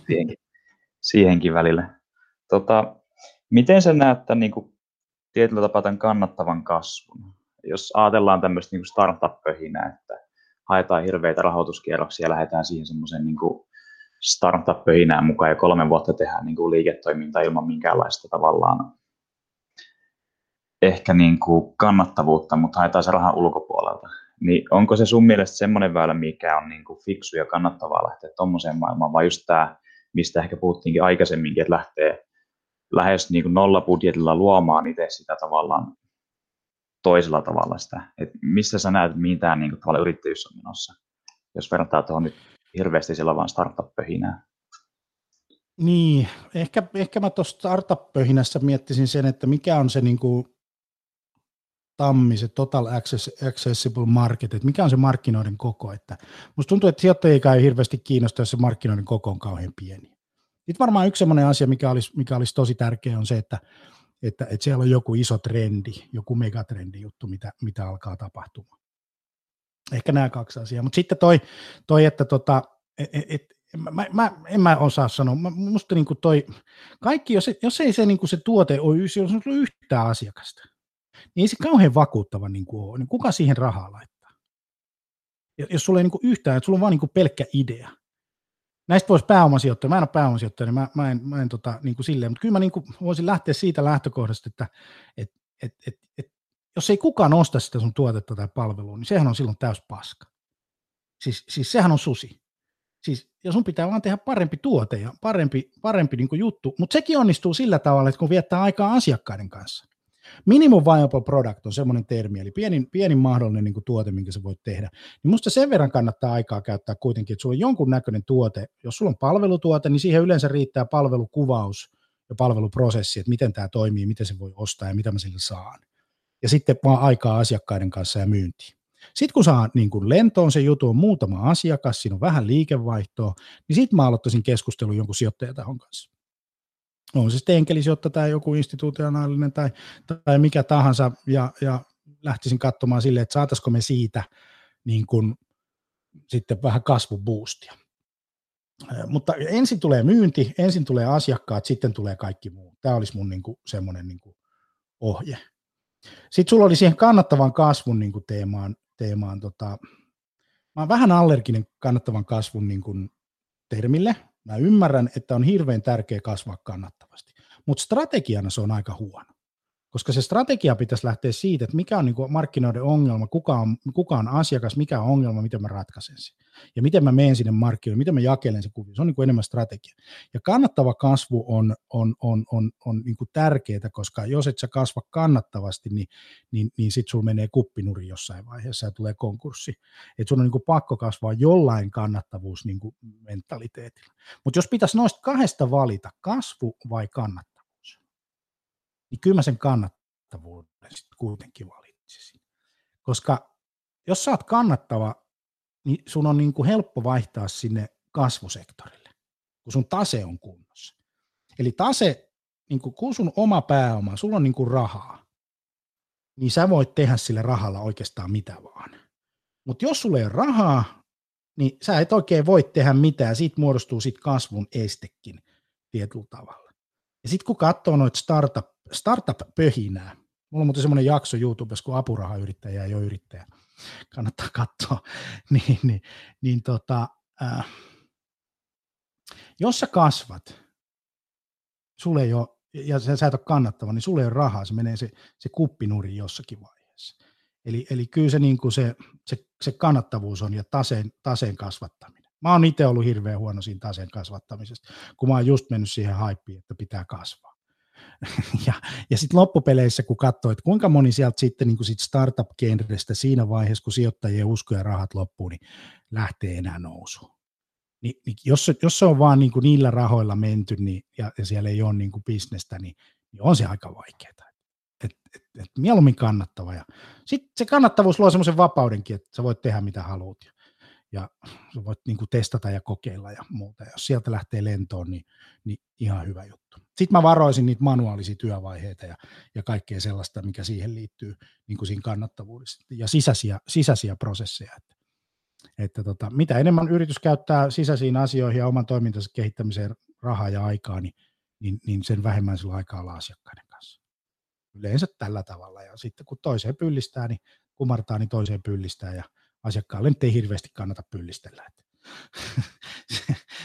siihenkin välillä. Miten sä näet tämän niin kuin tietyllä tapaa tämän kannattavan kasvun? Jos ajatellaan tämmöistä niin startup-pöhinää, että haetaan hirveitä rahoituskierroksia ja lähdetään siihen semmoiseen niin kuin startup-pöhinään mukaan ja 3 vuotta tehdään niin kuin liiketoimintaa ilman minkäänlaista tavallaan ehkä niin kuin kannattavuutta, mutta haetaan se rahan ulkopuolelta. Niin onko se sun mielestä semmoinen väylä, mikä on niin kuin fiksu ja kannattavaa lähteä tuommoiseen maailmaan, vai just tämä, mistä ehkä puhuttiinkin aikaisemminkin, että lähtee lähes niin kuin nollabudjetilla luomaan itse sitä tavallaan toisella tavalla sitä. Et missä sä näet, mihin tämä niin kuin tavallaan yrittäjyys on menossa, jos vertaa tuohon nyt hirveästi sillä vaan startup-pöhinää? Niin, ehkä mä tuossa startup-pöhinässä miettisin sen, että mikä on se niin kuin se total accessible market, että mikä on se markkinoiden koko, että musta tuntuu, että sijoittajia ei hirveästi kiinnosta, jos se markkinoiden koko on kauhean pieni. Nyt varmaan yksi semmoinen asia, mikä olisi tosi tärkeä, on se, että siellä on joku iso trendi, joku megatrendi juttu, mitä alkaa tapahtumaan. Ehkä nämä 2 asiaa, mutta sitten toi että en mä osaa sanoa, musta niinku toi, kaikki, jos ei se niinku se tuote ole, jos on yhtään asiakasta, niin ei se kauhean vakuuttava niin kuin ole. Kuka siihen rahaa laittaa? Jos sulla ei niin kuin yhtään, että sulla on vaan niin kuin pelkkä idea. Näistä voisi pääomasijoittaja. Mä en ole pääomasijoittaja, niin mä en niin kuin silleen. Mutta kyllä mä niin kuin voisin lähteä siitä lähtökohdasta, että jos ei kukaan osta sitä sun tuotetta tai palvelua, niin sehän on silloin täys paska. Siis sehän on susi. Siis, ja sun pitää vaan tehdä parempi tuote ja parempi niin kuin juttu. Mutta sekin onnistuu sillä tavalla, että kun viettää aikaa asiakkaiden kanssa. Minimum viable product on semmoinen termi, eli pienin mahdollinen niin kuin tuote, minkä sä voit tehdä. Niin musta sen verran kannattaa aikaa käyttää kuitenkin, että sulla on jonkun näköinen tuote. Jos sulla on palvelutuote, niin siihen yleensä riittää palvelukuvaus ja palveluprosessi, että miten tämä toimii, miten se voi ostaa ja mitä mä sillä saan. Ja sitten vaan aikaa asiakkaiden kanssa ja myyntiin. Sitten kun saa niin kuin lentoon se juttu, on muutama asiakas, siinä on vähän liikevaihtoa, niin sitten mä aloittaisin keskustelun jonkun sijoittajatahon kanssa. On se sitten enkelisijoittaja tai joku institutionaalinen tai mikä tahansa, ja lähtisin katsomaan silleen, että saataisiko me siitä niin kuin sitten vähän kasvuboostia. Mutta ensin tulee myynti, ensin tulee asiakkaat, sitten tulee kaikki muu. Tämä olisi mun niin kuin semmoinen niin kuin ohje. Sitten sulla oli siihen kannattavan kasvun niin kuin teemaan. Mä oon vähän allerginen kannattavan kasvun niin kuin termille. Mä ymmärrän, että on hirveän tärkeä kasvaa kannattavasti, mutta strategiana se on aika huono, koska se strategia pitäisi lähteä siitä, että mikä on niin kuin markkinoiden ongelma, kuka on asiakas, mikä on ongelma, miten mä ratkaisen sen ja miten mä menen sinne markkinoille, miten mä jakelen sen kuvio. Se on niin kuin enemmän strategia. Ja kannattava kasvu on niin kuin tärkeää, koska jos et sä kasva kannattavasti, niin sit sulla menee kuppinuri jossain vaiheessa ja tulee konkurssi. Et sun on niin kuin pakko kasvaa jollain kannattavuus niin kuin mentaliteetillä. Mutta jos pitäisi noista 2 valita, kasvu vai kannattavuus, niin kyllä mä sen kannattavuuden sitten kuitenkin valitsisin. Koska jos sä oot kannattava, niin sun on niin kuin helppo vaihtaa sinne kasvusektorille, kun sun tase on kunnossa. Eli tase, niin kun sun oma pääoma, sulla on niin kuin rahaa, niin sä voit tehdä sillä rahalla oikeastaan mitä vaan. Mutta jos sulla ei ole rahaa, niin sä et oikein voi tehdä mitään, siitä muodostuu sit kasvun estekin tietyllä tavalla. Ja sitten kun katsoo noita startup-pöhinää. Mulla on muuten semmoinen jakso YouTubessa, kun apurahayrittäjä ei ole yrittäjä. Kannattaa katsoa. Jos sä kasvat, sulle ei ole, ja sä et ole kannattava, niin sulle ei ole rahaa. Se menee se kuppinuri jossakin vaiheessa. Eli kyllä se, niin kuin se kannattavuus on ja taseen kasvattaminen. Mä oon itse ollut hirveän huono siinä taseen kasvattamisesta, kun mä oon just mennyt siihen haippiin, että pitää kasvaa. Ja sitten loppupeleissä, kun katsoo, että kuinka moni sieltä sitten niin sit startup-genrestä siinä vaiheessa, kun sijoittajien usko ja rahat loppuu, niin lähtee enää nousuun. Jos se on vaan niin niillä rahoilla menty ja siellä ei ole niin bisnestä, niin niin on se aika vaikeaa. Et mieluummin kannattava. Ja sitten se kannattavuus luo semmoisen vapaudenkin, että sä voit tehdä mitä haluat. Ja sä voit niinku testata ja kokeilla ja muuta. Ja jos sieltä lähtee lentoon, niin ihan hyvä juttu. Sitten mä varoisin niitä manuaalisia työvaiheita ja kaikkea sellaista, mikä siihen liittyy niinku siinä kannattavuudessa. Ja sisäisiä prosesseja. Että mitä enemmän yritys käyttää sisäisiin asioihin ja oman toimintansa kehittämiseen rahaa ja aikaa, niin sen vähemmän sillä aikaa olla asiakkaiden kanssa. Yleensä tällä tavalla. Ja sitten kun toiseen pyllistää, niin kumartaa, niin toiseen pyllistää. Ja asiakkaalle nyt ei hirveästi kannata pyllistellä.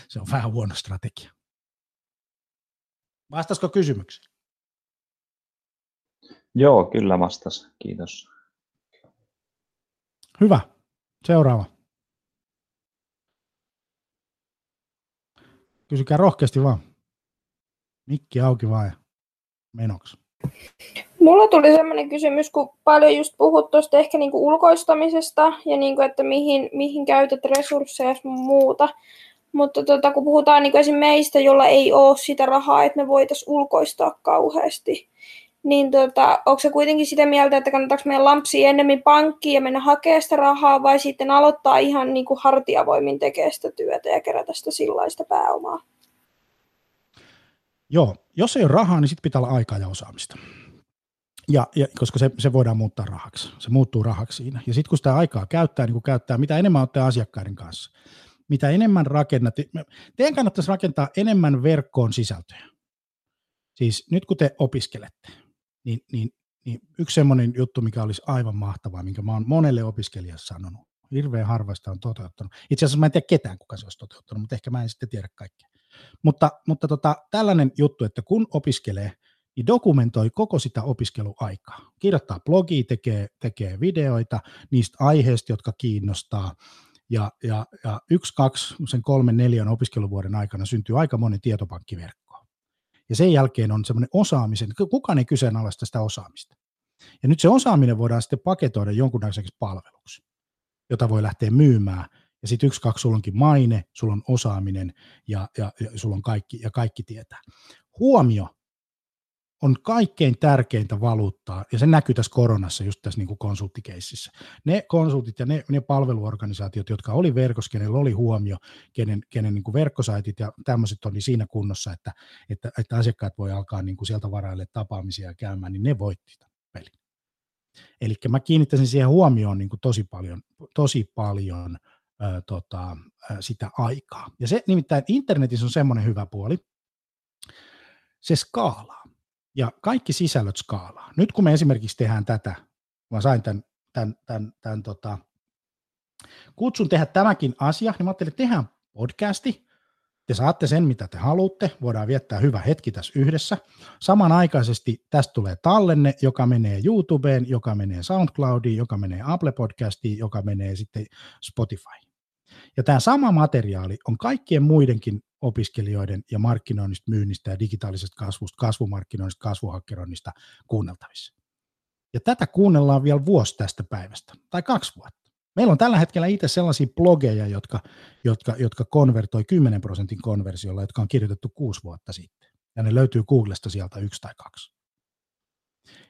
Se on vähän huono strategia. Vastasiko kysymykseen? Joo, kyllä vastas. Kiitos. Hyvä. Seuraava. Kysykää rohkeasti vaan. Mikki auki vaan ja menoksi. Mulla tuli sellainen kysymys, kun paljon just puhut tuosta ehkä niinku ulkoistamisesta ja niinku, että mihin käytät resursseja ja muuta. Mutta kun puhutaan niinku esim. Meistä, jolla ei ole sitä rahaa, että me voitaisiin ulkoistaa kauheasti, niin onko se kuitenkin sitä mieltä, että kannattaako meidän lampsia ennemmin pankkiin ja mennä hakemaan sitä rahaa vai sitten aloittaa ihan niinku hartiavoimin tekemään sitä työtä ja kerätä sitä sillaista pääomaa? Joo, jos ei ole rahaa, niin sitten pitää olla aikaa ja osaamista, ja, koska se voidaan muuttaa rahaksi, se muuttuu rahaksi siinä. Ja sitten kun sitä aikaa käyttää, niin kun käyttää, mitä enemmän ottaa asiakkaiden kanssa, mitä enemmän rakennat, teidän kannattaisi rakentaa enemmän verkkoon sisältöjä. Siis nyt kun te opiskelette, niin yksi semmoinen juttu, mikä olisi aivan mahtavaa, minkä mä oon monelle opiskelijalle sanonut, hirveän harvasta on toteuttanut. Itse asiassa mä en tiedä ketään, kuka se olisi toteuttanut, mutta ehkä mä en sitten tiedä kaikkea. Mutta tällainen juttu, että kun opiskelee, niin dokumentoi koko sitä opiskeluaikaa. Kirjoittaa blogia, tekee videoita niistä aiheista, jotka kiinnostaa. Ja 1, 2, 3, 4 opiskeluvuoden aikana syntyy aika moni tietopankkiverkko. Ja sen jälkeen on semmoinen osaamisen, kukaan ei kyseenalaista sitä osaamista. Ja nyt se osaaminen voidaan sitten paketoida jonkunnäköiseksi palveluksi, jota voi lähteä myymään. Ja sitten 1, 2, sulla onkin maine, sulla on osaaminen ja sulla on kaikki, ja kaikki tietää. Huomio on kaikkein tärkeintä valuuttaa, ja se näkyy tässä koronassa, just tässä niin kuin konsulttikeississä. Ne konsultit ja ne palveluorganisaatiot, jotka oli verkossa, kenellä oli huomio, kenen niin kuin verkkosaitit ja tämmöiset on niin siinä kunnossa, että asiakkaat voi alkaa niin kuin sieltä varaille tapaamisia ja käymään, niin ne voitti tämän pelin. Eli mä kiinnittäisin siihen huomioon niin kuin tosi paljon sitä aikaa. Ja se nimittäin internetissä on semmoinen hyvä puoli, se skaalaa ja kaikki sisällöt skaalaa. Nyt kun me esimerkiksi tehdään tätä, mä sain tämän kutsun tehdä tämäkin asia, niin mä ajattelin, että tehdään podcasti, te saatte sen mitä te haluatte, voidaan viettää hyvä hetki tässä yhdessä. Samanaikaisesti tästä tulee tallenne, joka menee YouTubeen, joka menee SoundCloudiin, joka menee Apple Podcastiin, joka menee sitten Spotifyin. Ja tämä sama materiaali on kaikkien muidenkin opiskelijoiden ja markkinoinnista, myynnistä ja digitaalisesta kasvusta, kasvumarkkinoinnista, kasvuhakkeroinnista kuunneltavissa. Ja tätä kuunnellaan vielä vuosi tästä päivästä, tai 2 vuotta. Meillä on tällä hetkellä itse sellaisia blogeja, jotka konvertoi 10% konversiolla, jotka on kirjoitettu 6 vuotta sitten. Ja ne löytyy Googlesta sieltä 1 tai 2.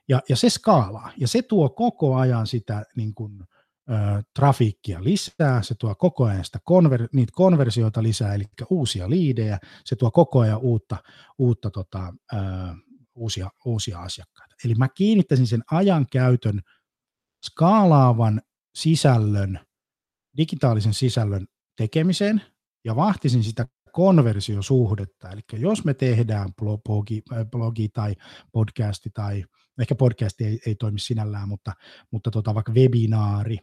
Ja se skaalaa, ja se tuo koko ajan sitä niin kuin trafiikkia lisää, se tuo koko ajan sitä niitä konversioita lisää, eli uusia liidejä, se tuo koko ajan uusia asiakkaita. Eli mä kiinnittäisin sen ajankäytön skaalaavan sisällön, digitaalisen sisällön tekemiseen ja vahtisin sitä konversiosuhdetta, eli jos me tehdään blogi tai podcasti tai ehkä podcasti ei toimi sinällään, mutta vaikka webinaari,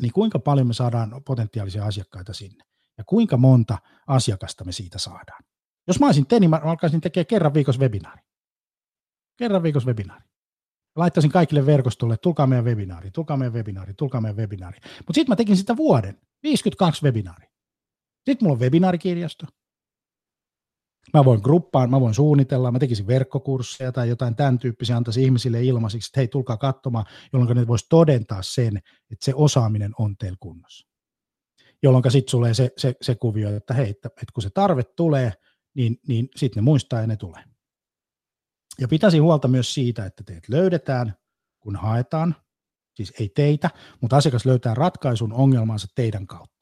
niin kuinka paljon me saadaan potentiaalisia asiakkaita sinne ja kuinka monta asiakasta me siitä saadaan. Jos mä olisin te, niin mä alkaisin tekemään kerran viikossa webinaari. Laittaisin kaikille verkostolle, tulkaa meidän webinaari. Mutta sitten mä tekin sitä vuoden, 52 webinaari. Sitten mulla on webinaarikirjasto. Mä voin gruppaan, mä voin suunnitella, mä tekisin verkkokursseja tai jotain tämän tyyppisiä, antaisin ihmisille ilmaisiksi, että hei, tulkaa katsomaan, jolloin ne voisi todentaa sen, että se osaaminen on teillä kunnossa. Jolloin sitten tulee se kuvio, että hei, että kun se tarve tulee, niin sitten ne muistaa ja ne tulee. Ja pitäisi huolta myös siitä, että teet löydetään, kun haetaan, siis ei teitä, mutta asiakas löytää ratkaisun ongelmaansa teidän kautta.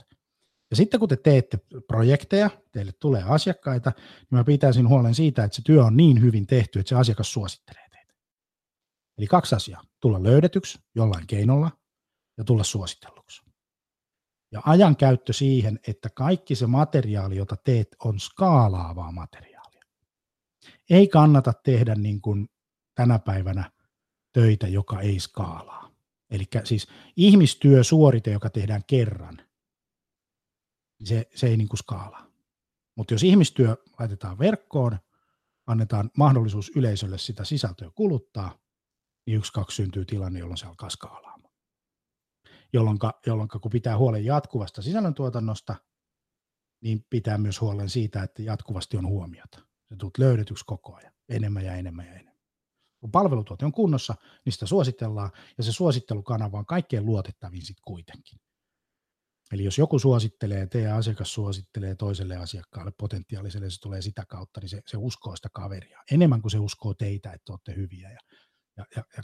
Ja sitten kun te teette projekteja, teille tulee asiakkaita, niin mä pitäisin huolen siitä, että se työ on niin hyvin tehty, että se asiakas suosittelee teitä. Eli kaksi asiaa, tulla löydetyksi jollain keinolla ja tulla suositelluksi. Ja ajankäyttö siihen, että kaikki se materiaali, jota teet, on skaalaavaa materiaalia. Ei kannata tehdä niin kuin tänä päivänä töitä, joka ei skaalaa. Eli siis ihmistyösuorite, joka tehdään kerran, se ei niin kuin skaalaa. Mutta jos ihmistyö laitetaan verkkoon, annetaan mahdollisuus yleisölle sitä sisältöä kuluttaa, niin 1-2 syntyy tilanne, jolloin se alkaa skaalaamaan. Jolloin kun pitää huolen jatkuvasta sisällöntuotannosta, niin pitää myös huolen siitä, että jatkuvasti on huomiota. Se tulet löydetyksi koko ajan, enemmän ja enemmän ja enemmän. Kun palvelutuote on kunnossa, niin sitä suositellaan, ja se suosittelukanava on kaikkein luotettavin sitten kuitenkin. Eli jos joku suosittelee, teidän asiakas suosittelee toiselle asiakkaalle potentiaaliselle, se tulee sitä kautta, niin se uskoo sitä kaveria. Enemmän kuin se uskoo teitä, että olette hyviä ja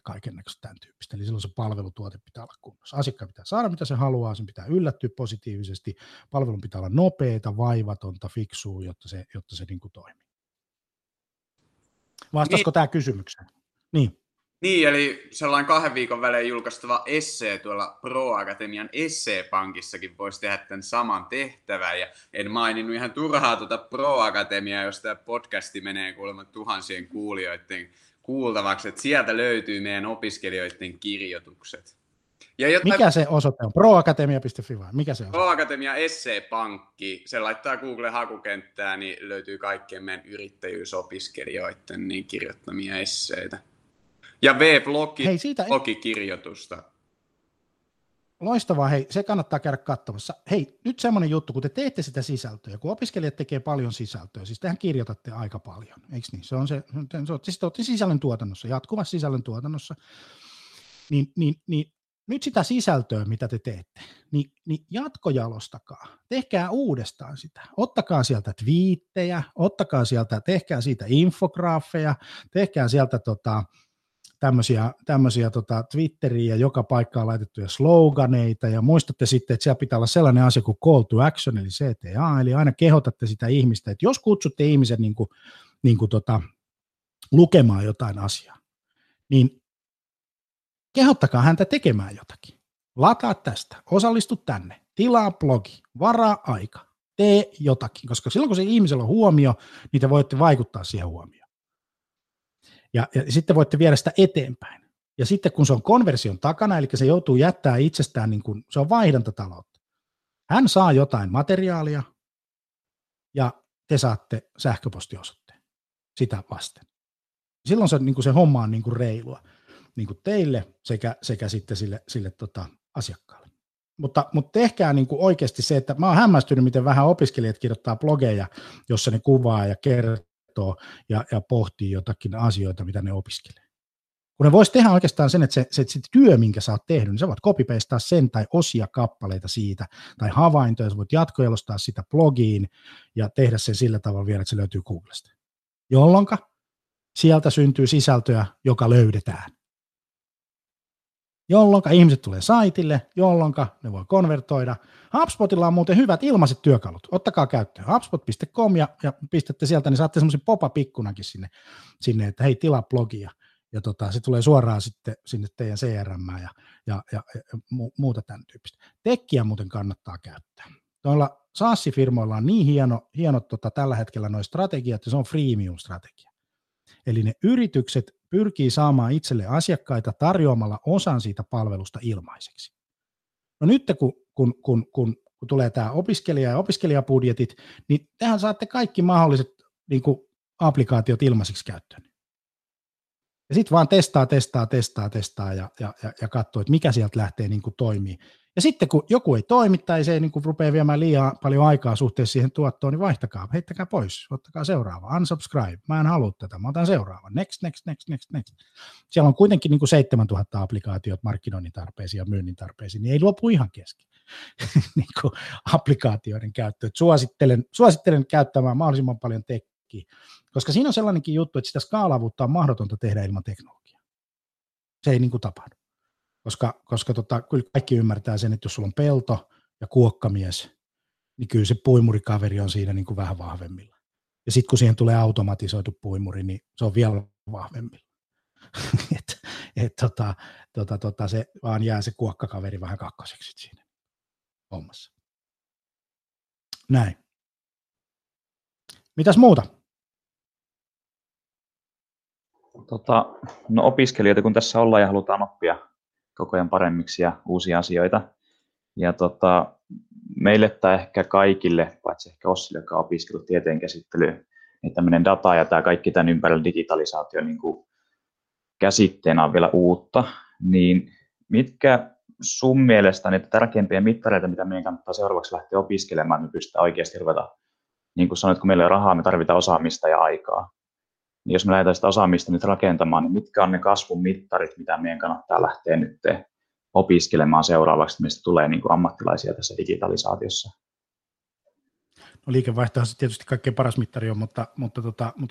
kaikennäköistä tämän tyyppistä. Eli silloin se palvelutuote pitää olla kunnossa. Asiakkaan pitää saada mitä se haluaa, sen pitää yllättyä positiivisesti. Palvelun pitää olla nopeata, vaivatonta, fiksua, jotta se niin kuin toimii. Vastasko tämä kysymykseen? Niin, eli sellainen 2 viikon välein julkaistava essee tuolla Proakatemian esseepankissakin voisi tehdä tämän saman tehtävän. Ja en maininnut ihan turhaa tuota Proakatemiaa, jos tämä podcasti menee kuulemma tuhansien kuulijoiden kuultavaksi, että sieltä löytyy meidän opiskelijoiden kirjoitukset. Ja jotta... Mikä se osoite on? Proakatemia.fi vai? Mikä se on? Proakatemia esseepankki. Se laittaa Google-hakukenttään, niin löytyy kaikkien meidän yrittäjyysopiskelijoiden niin kirjoittamia esseitä. Ja V-blogi, blogikirjoitusta. Loistavaa, hei, se kannattaa käydä katsomassa. Hei, nyt semmoinen juttu, kun te teette sitä sisältöä, kun opiskelijat tekee paljon sisältöä, siis tehän kirjoitatte aika paljon, eikö niin? Te olette sisällöntuotannossa, jatkuvassa sisällöntuotannossa, niin nyt sitä sisältöä, mitä te teette, niin jatkojalostakaa, tehkää uudestaan sitä, ottakaa sieltä twiittejä, ottakaa sieltä, tehkää siitä infograafeja, tehkää sieltä tämmöisiä Twitteriin ja joka paikkaan laitettuja sloganeita, ja muistatte sitten, että siellä pitää olla sellainen asia kuin call to action, eli CTA, eli aina kehotatte sitä ihmistä, että jos kutsutte ihmisen lukemaan jotain asiaa, niin kehottakaa häntä tekemään jotakin. Lataa tästä, osallistu tänne, tilaa blogi, varaa aika, tee jotakin, koska silloin kun se ihmisellä on huomio, niin te voitte vaikuttaa siihen huomioon. Ja sitten voitte viedä sitä eteenpäin. Ja sitten kun se on konversion takana, eli se joutuu jättämään itsestään, niin kuin, se on vaihdantataloutta. Hän saa jotain materiaalia ja te saatte sähköpostiosoitteen sitä vasten. Silloin se, niin kuin se homma on niin kuin reilua niin kuin teille sekä sitten sille asiakkaalle. Mutta tehkää niin kuin oikeasti se, että mä oon hämmästynyt, miten vähän opiskelijat kirjoittaa blogeja, jossa ne kuvaa ja kertoo. Ja pohtii jotakin asioita, mitä ne opiskelee. Kun ne vois tehdä oikeastaan sen, että se työ, minkä sä oot tehnyt, niin sä voit copy-pastaa sen tai osia kappaleita siitä, tai havaintoja, sä voit jatkojalostaa sitä blogiin ja tehdä sen sillä tavalla vielä, että se löytyy Googlesta. Jolloinka sieltä syntyy sisältöä, joka löydetään. Jolloinka ihmiset tulee saitille, jolloinka ne voi konvertoida. HubSpotilla on muuten hyvät ilmaiset työkalut. Ottakaa käyttöön HubSpot.com ja pistätte sieltä, niin saatte semmoisen pop-up-ikkunankin sinne, että hei, tilaa blogia. Ja se tulee suoraan sitten sinne teidän CRM:ään ja muuta tämän tyyppistä. Tekkiä muuten kannattaa käyttää. Noilla SaaS-firmoilla on niin hienot tällä hetkellä nuo strategiat, ja se on freemium-strategia. Eli ne yritykset pyrkii saamaan itselle asiakkaita tarjoamalla osan siitä palvelusta ilmaiseksi. No nyt kun tulee tämä opiskelija ja opiskelijabudjetit, niin tähän saatte kaikki mahdolliset niin kuin applikaatiot ilmaiseksi käyttöön. Ja sitten vaan testaa ja katsoo, että mikä sieltä lähtee niin kuin toimii. Ja sitten kun joku ei toimi tai se ei niin kuin rupea viemään liian paljon aikaa suhteessa siihen tuottoon, niin vaihtakaa, heittäkää pois, ottakaa seuraava, unsubscribe, mä en halua tätä, mä otan seuraava, next. Siellä on kuitenkin niin kuin 7000 applikaatiot markkinoinnin tarpeisiin ja myynnin tarpeisiin, niin ei lopu ihan kesken niin kuin applikaatioiden käyttöön. Suosittelen käyttämään mahdollisimman paljon teknologiaa. Koska siinä on sellainenkin juttu, että sitä skaalavuutta on mahdotonta tehdä ilman teknologiaa. Se ei niin kuin tapahdu. Koska kyllä kaikki ymmärtää sen, että jos sulla on pelto ja kuokkamies, niin kyllä se puimurikaveri on siinä niin kuin vähän vahvemmilla. Ja sitten kun siihen tulee automatisoitu puimuri, niin se on vielä vahvemmilla. Se vaan jää se kuokkakaveri vähän kakkoseksi siinä hommassa. Näin. Mitäs muuta? No opiskelijoita, kun tässä ollaan ja halutaan oppia koko ajan paremmiksi ja uusia asioita. Ja meille tai ehkä kaikille, paitsi ehkä Ossille, joka on opiskellut tieteen käsittelyä, niin tämmöinen data ja tämä kaikki tämän ympärillä digitalisaatio niin kuin käsitteenä on vielä uutta, niin mitkä sun mielestä niitä tärkeimpiä mittareita, mitä meidän kannattaa seuraavaksi lähteä opiskelemaan, me pystytään oikeasti ruveta, niin kuin sanoit, kun meillä on rahaa, me tarvitaan osaamista ja aikaa. Niin jos me lähdetään sitä osaamista nyt rakentamaan, niin mitkä on ne kasvun mittarit, mitä meidän kannattaa lähteä nyt opiskelemaan seuraavaksi, että meistä tulee niin kuin ammattilaisia tässä digitalisaatiossa? No liikevaihtohan se tietysti kaikkein paras mittari on, mutta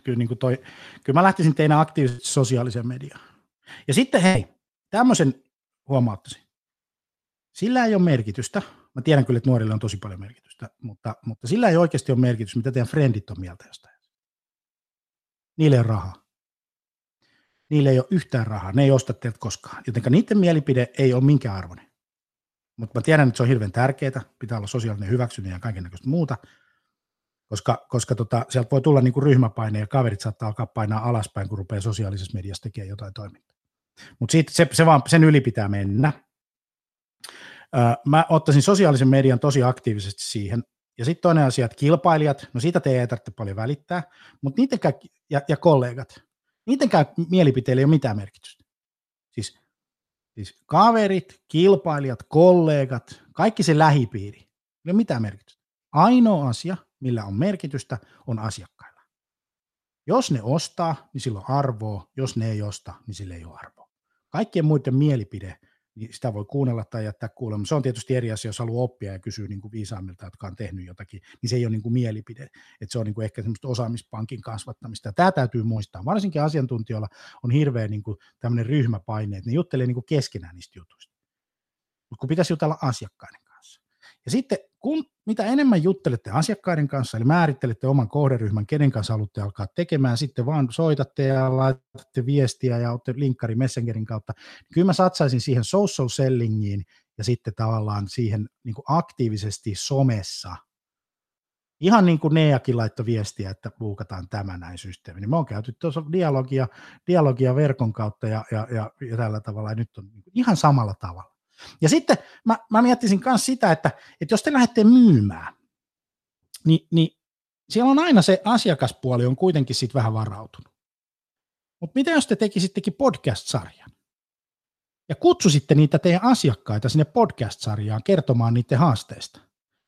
kyllä, niin kuin kyllä mä lähtisin teinä aktiivisesti sosiaaliseen mediaan. Ja sitten hei, tämmöisen huomauttaisin. Sillä ei ole merkitystä. Mä tiedän kyllä, että nuorille on tosi paljon merkitystä, mutta sillä ei oikeasti ole merkitystä, mitä teidän frendit on mieltä jostain. Niille ei ole rahaa. Niille ei ole yhtään rahaa. Ne ei osta teiltä koskaan. Jotenka niiden mielipide ei ole minkään arvoinen. Mutta mä tiedän, että se on hirveän tärkeää. Pitää olla sosiaalinen hyväksyntä ja kaikennäköistä muuta. Koska sieltä voi tulla niinku ryhmäpaine ja kaverit saattaa alkaa painaa alaspäin, kun rupeaa sosiaalisessa mediassa tekemään jotain toimintaa. Mutta sen yli pitää mennä. Mä ottaisin sosiaalisen median tosi aktiivisesti siihen. Ja sitten toinen asia, että kilpailijat, no siitä teidän ei tarvitse paljon välittää, mutta niiden kaikki, ja kollegat, niidenkään mielipiteillä ei ole mitään merkitystä. Siis kaverit, kilpailijat, kollegat, kaikki se lähipiiri, ei ole mitään merkitystä. Ainoa asia, millä on merkitystä, on asiakkailla. Jos ne ostaa, niin sillä on arvoa. Jos ne ei osta, niin sillä ei ole arvoa. Kaikkien muiden mielipide, niin sitä voi kuunnella tai jättää kuulemaan. Se on tietysti eri asia, jos haluaa oppia ja kysyy niin kuin viisaammilta, jotka on tehnyt jotakin, niin se ei ole niin kuin mielipide. Että se on niin kuin ehkä semmoista osaamispankin kasvattamista. Ja tämä täytyy muistaa. Varsinkin asiantuntijoilla on hirveä niin kuin tämmöinen ryhmäpaine, että ne juttelee niin kuin keskenään niistä jutuista. Mutta kun pitäisi jutella asiakkaiden kanssa. Ja sitten mitä enemmän juttelette asiakkaiden kanssa, eli määrittelette oman kohderyhmän, kenen kanssa haluatte alkaa tekemään, sitten vaan soitatte ja laitatte viestiä ja olette linkkari Messengerin kautta, niin kyllä mä satsaisin siihen social sellingiin ja sitten tavallaan siihen niin kuin aktiivisesti somessa. Ihan niin kuin Neakin laittoi viestiä, että buukataan tämä näin systeemi. Me on käyty tuossa dialogia verkon kautta ja tällä tavalla, ja nyt on ihan samalla tavalla. Ja sitten mä miettisin myös sitä, että jos te lähdette myymään, niin siellä on aina se asiakaspuoli on kuitenkin siitä vähän varautunut. Mutta mitä jos te tekisittekin podcast-sarjan ja kutsusitte niitä teidän asiakkaita sinne podcast-sarjaan kertomaan niiden haasteista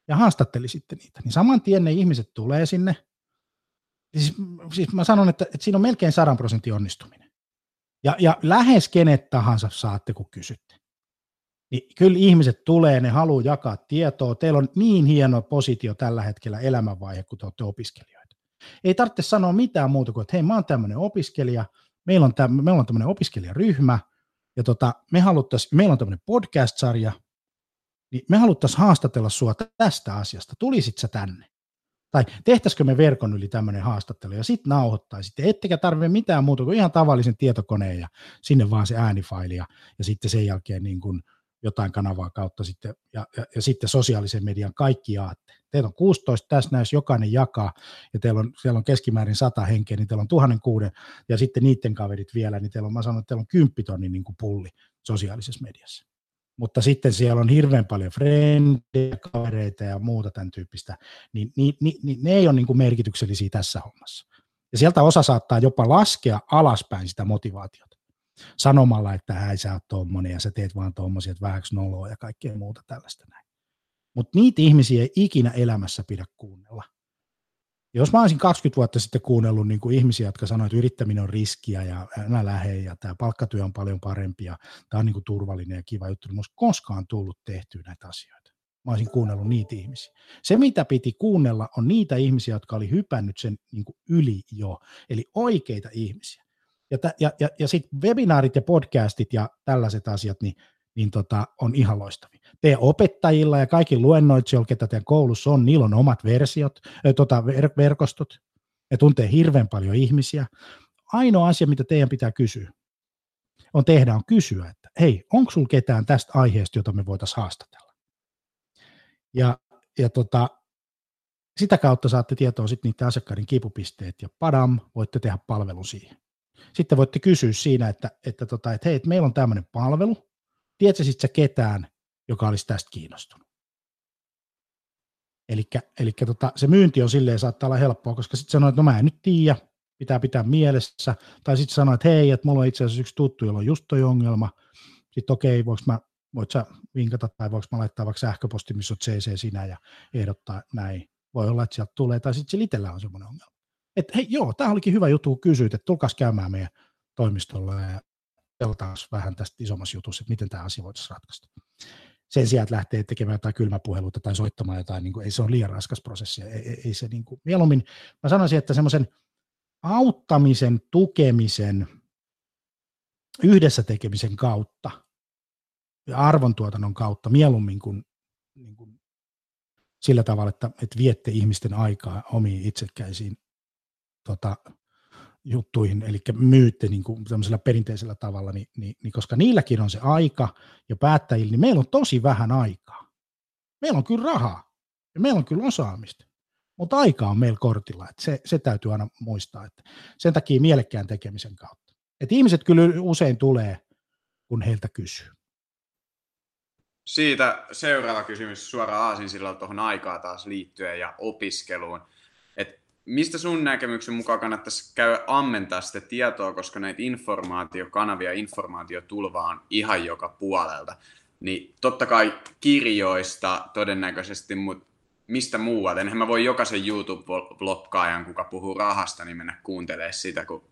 ja haastattelisitte niitä, niin saman tien ne ihmiset tulee sinne. Siis mä sanon, että siinä on melkein 100% onnistuminen. Ja lähes kenet tahansa saatte, kun kysytte. Niin kyllä ihmiset tulee, ne haluaa jakaa tietoa. Teillä on niin hieno positio tällä hetkellä elämänvaihe, kun te olette opiskelijoita. Ei tarvitse sanoa mitään muuta kuin, että hei, mä oon tämmöinen opiskelija, meillä on tämmöinen opiskelijaryhmä, ja meillä on tämmöinen podcast-sarja, niin me haluttaisiin haastatella sua tästä asiasta. Tulisit sä tänne? Tai tehtäisikö me verkon yli tämmöinen haastattelu, ja sitten nauhoittaisitte, ettekä tarvitse mitään muuta kuin ihan tavallisen tietokoneen, ja sinne vaan se äänifaili, ja sitten sen jälkeen niin kuin jotain kanavaa kautta sitten, ja sitten sosiaalisen median kaikki jaatteet. Teillä on 16 tässä näissä, jokainen jakaa, ja siellä on keskimäärin 100 henkeä, niin teillä on 1 600, ja sitten niiden kaverit vielä, niin teillä on, mä sanon, että teillä on 10 000 niin kuin pulli sosiaalisessa mediassa. Mutta sitten siellä on hirveän paljon frendejä, kavereita ja muuta tämän tyyppistä, niin ne ei ole niin kuin merkityksellisiä tässä hommassa. Ja sieltä osa saattaa jopa laskea alaspäin sitä motivaatiota. Sanomalla, että sä oot tommonen ja sä teet vaan tommosia, että vähäksi noloa ja kaikkea muuta tällaista näin. Mutta niitä ihmisiä ei ikinä elämässä pidä kuunnella. Jos mä olisin 20 vuotta sitten kuunnellut niin kuin ihmisiä, jotka sanoivat, että yrittäminen on riskiä ja älä lähde ja tämä palkkatyö on paljon parempi ja tämä on niin kuin turvallinen ja kiva juttu, niin musta koskaan tullut tehtyä näitä asioita. mä olisin kuunnellut niitä ihmisiä. Se, mitä piti kuunnella, on niitä ihmisiä, jotka oli hypännyt sen niin kuin yli jo, eli oikeita ihmisiä. Ja sitten webinaarit ja podcastit ja tällaiset asiat, niin on ihan loistavia. Teidän opettajilla ja kaikki luennoitsijoilla, ketä teidän koulussa on, niillä on omat versiot, verkostot. Ne tuntee hirveän paljon ihmisiä. Ainoa asia, mitä teidän pitää kysyä, on kysyä, että hei, onko sulla ketään tästä aiheesta, jota me voitaisiin haastatella? Ja sitä kautta saatte tietoa sitten niiden asiakkaiden kipupisteet ja padam, voitte tehdä palvelun siihen. Sitten voitte kysyä siinä, että hei, että meillä on tämmöinen palvelu, tiedätkö sitten sä ketään, joka olisi tästä kiinnostunut? Eli se myynti on silleen, saattaa olla helppoa, koska sitten sanoo, että no mä en nyt tiedä, pitää mielessä, tai sitten sanoo, että hei, että mulla on itse asiassa yksi tuttu, jolla on just toi ongelma, sitten okei, voit sä vinkata, tai voiko mä laittaa vaikka sähköposti, missä on CC sinä ja ehdottaa näin, voi olla, että sieltä tulee, tai sitten sillä itsellä on semmoinen ongelma. Että hei, joo, tämä olikin hyvä juttu, kun kysyit, että tulkaas käymään meidän toimistolla ja peltaas vähän tästä isommassa jutussa, että miten tämä asia voitaisiin ratkaista. Sen sijaan, että lähtee tekemään jotain kylmäpuheluita tai soittamaan jotain, niin kuin, ei se ole liian raskas prosessi. Ei se, niin kuin, mieluummin, mä sanoisin, että semmoisen auttamisen, tukemisen, yhdessä tekemisen kautta ja arvontuotannon kautta mieluummin kuin, sillä tavalla, että viette ihmisten aikaa omiin itsekkäisiin juttuihin, eli myytte niin kuin tämmöisellä perinteisellä tavalla, niin koska niilläkin on se aika ja päättäjillä, niin meillä on tosi vähän aikaa. Meillä on kyllä rahaa ja meillä on kyllä osaamista, mutta aika on meillä kortilla, että se täytyy aina muistaa, että sen takia mielekkään tekemisen kautta. Että ihmiset kyllä usein tulee, kun heiltä kysyy. Siitä seuraava kysymys suoraan aasinsillalta tuohon aikaa taas liittyen ja opiskeluun. Mistä sun näkemyksen mukaan kannattaisi käydä ammentaa sitä tietoa, koska näitä informaatiokanavia, informaatiotulvaa on ihan joka puolelta. Niin totta kai kirjoista todennäköisesti, mutta mistä muualta? Enhän mä voi jokaisen YouTube-blokkaajan, kuka puhuu rahasta, niin mennä kuuntelemaan sitä, kun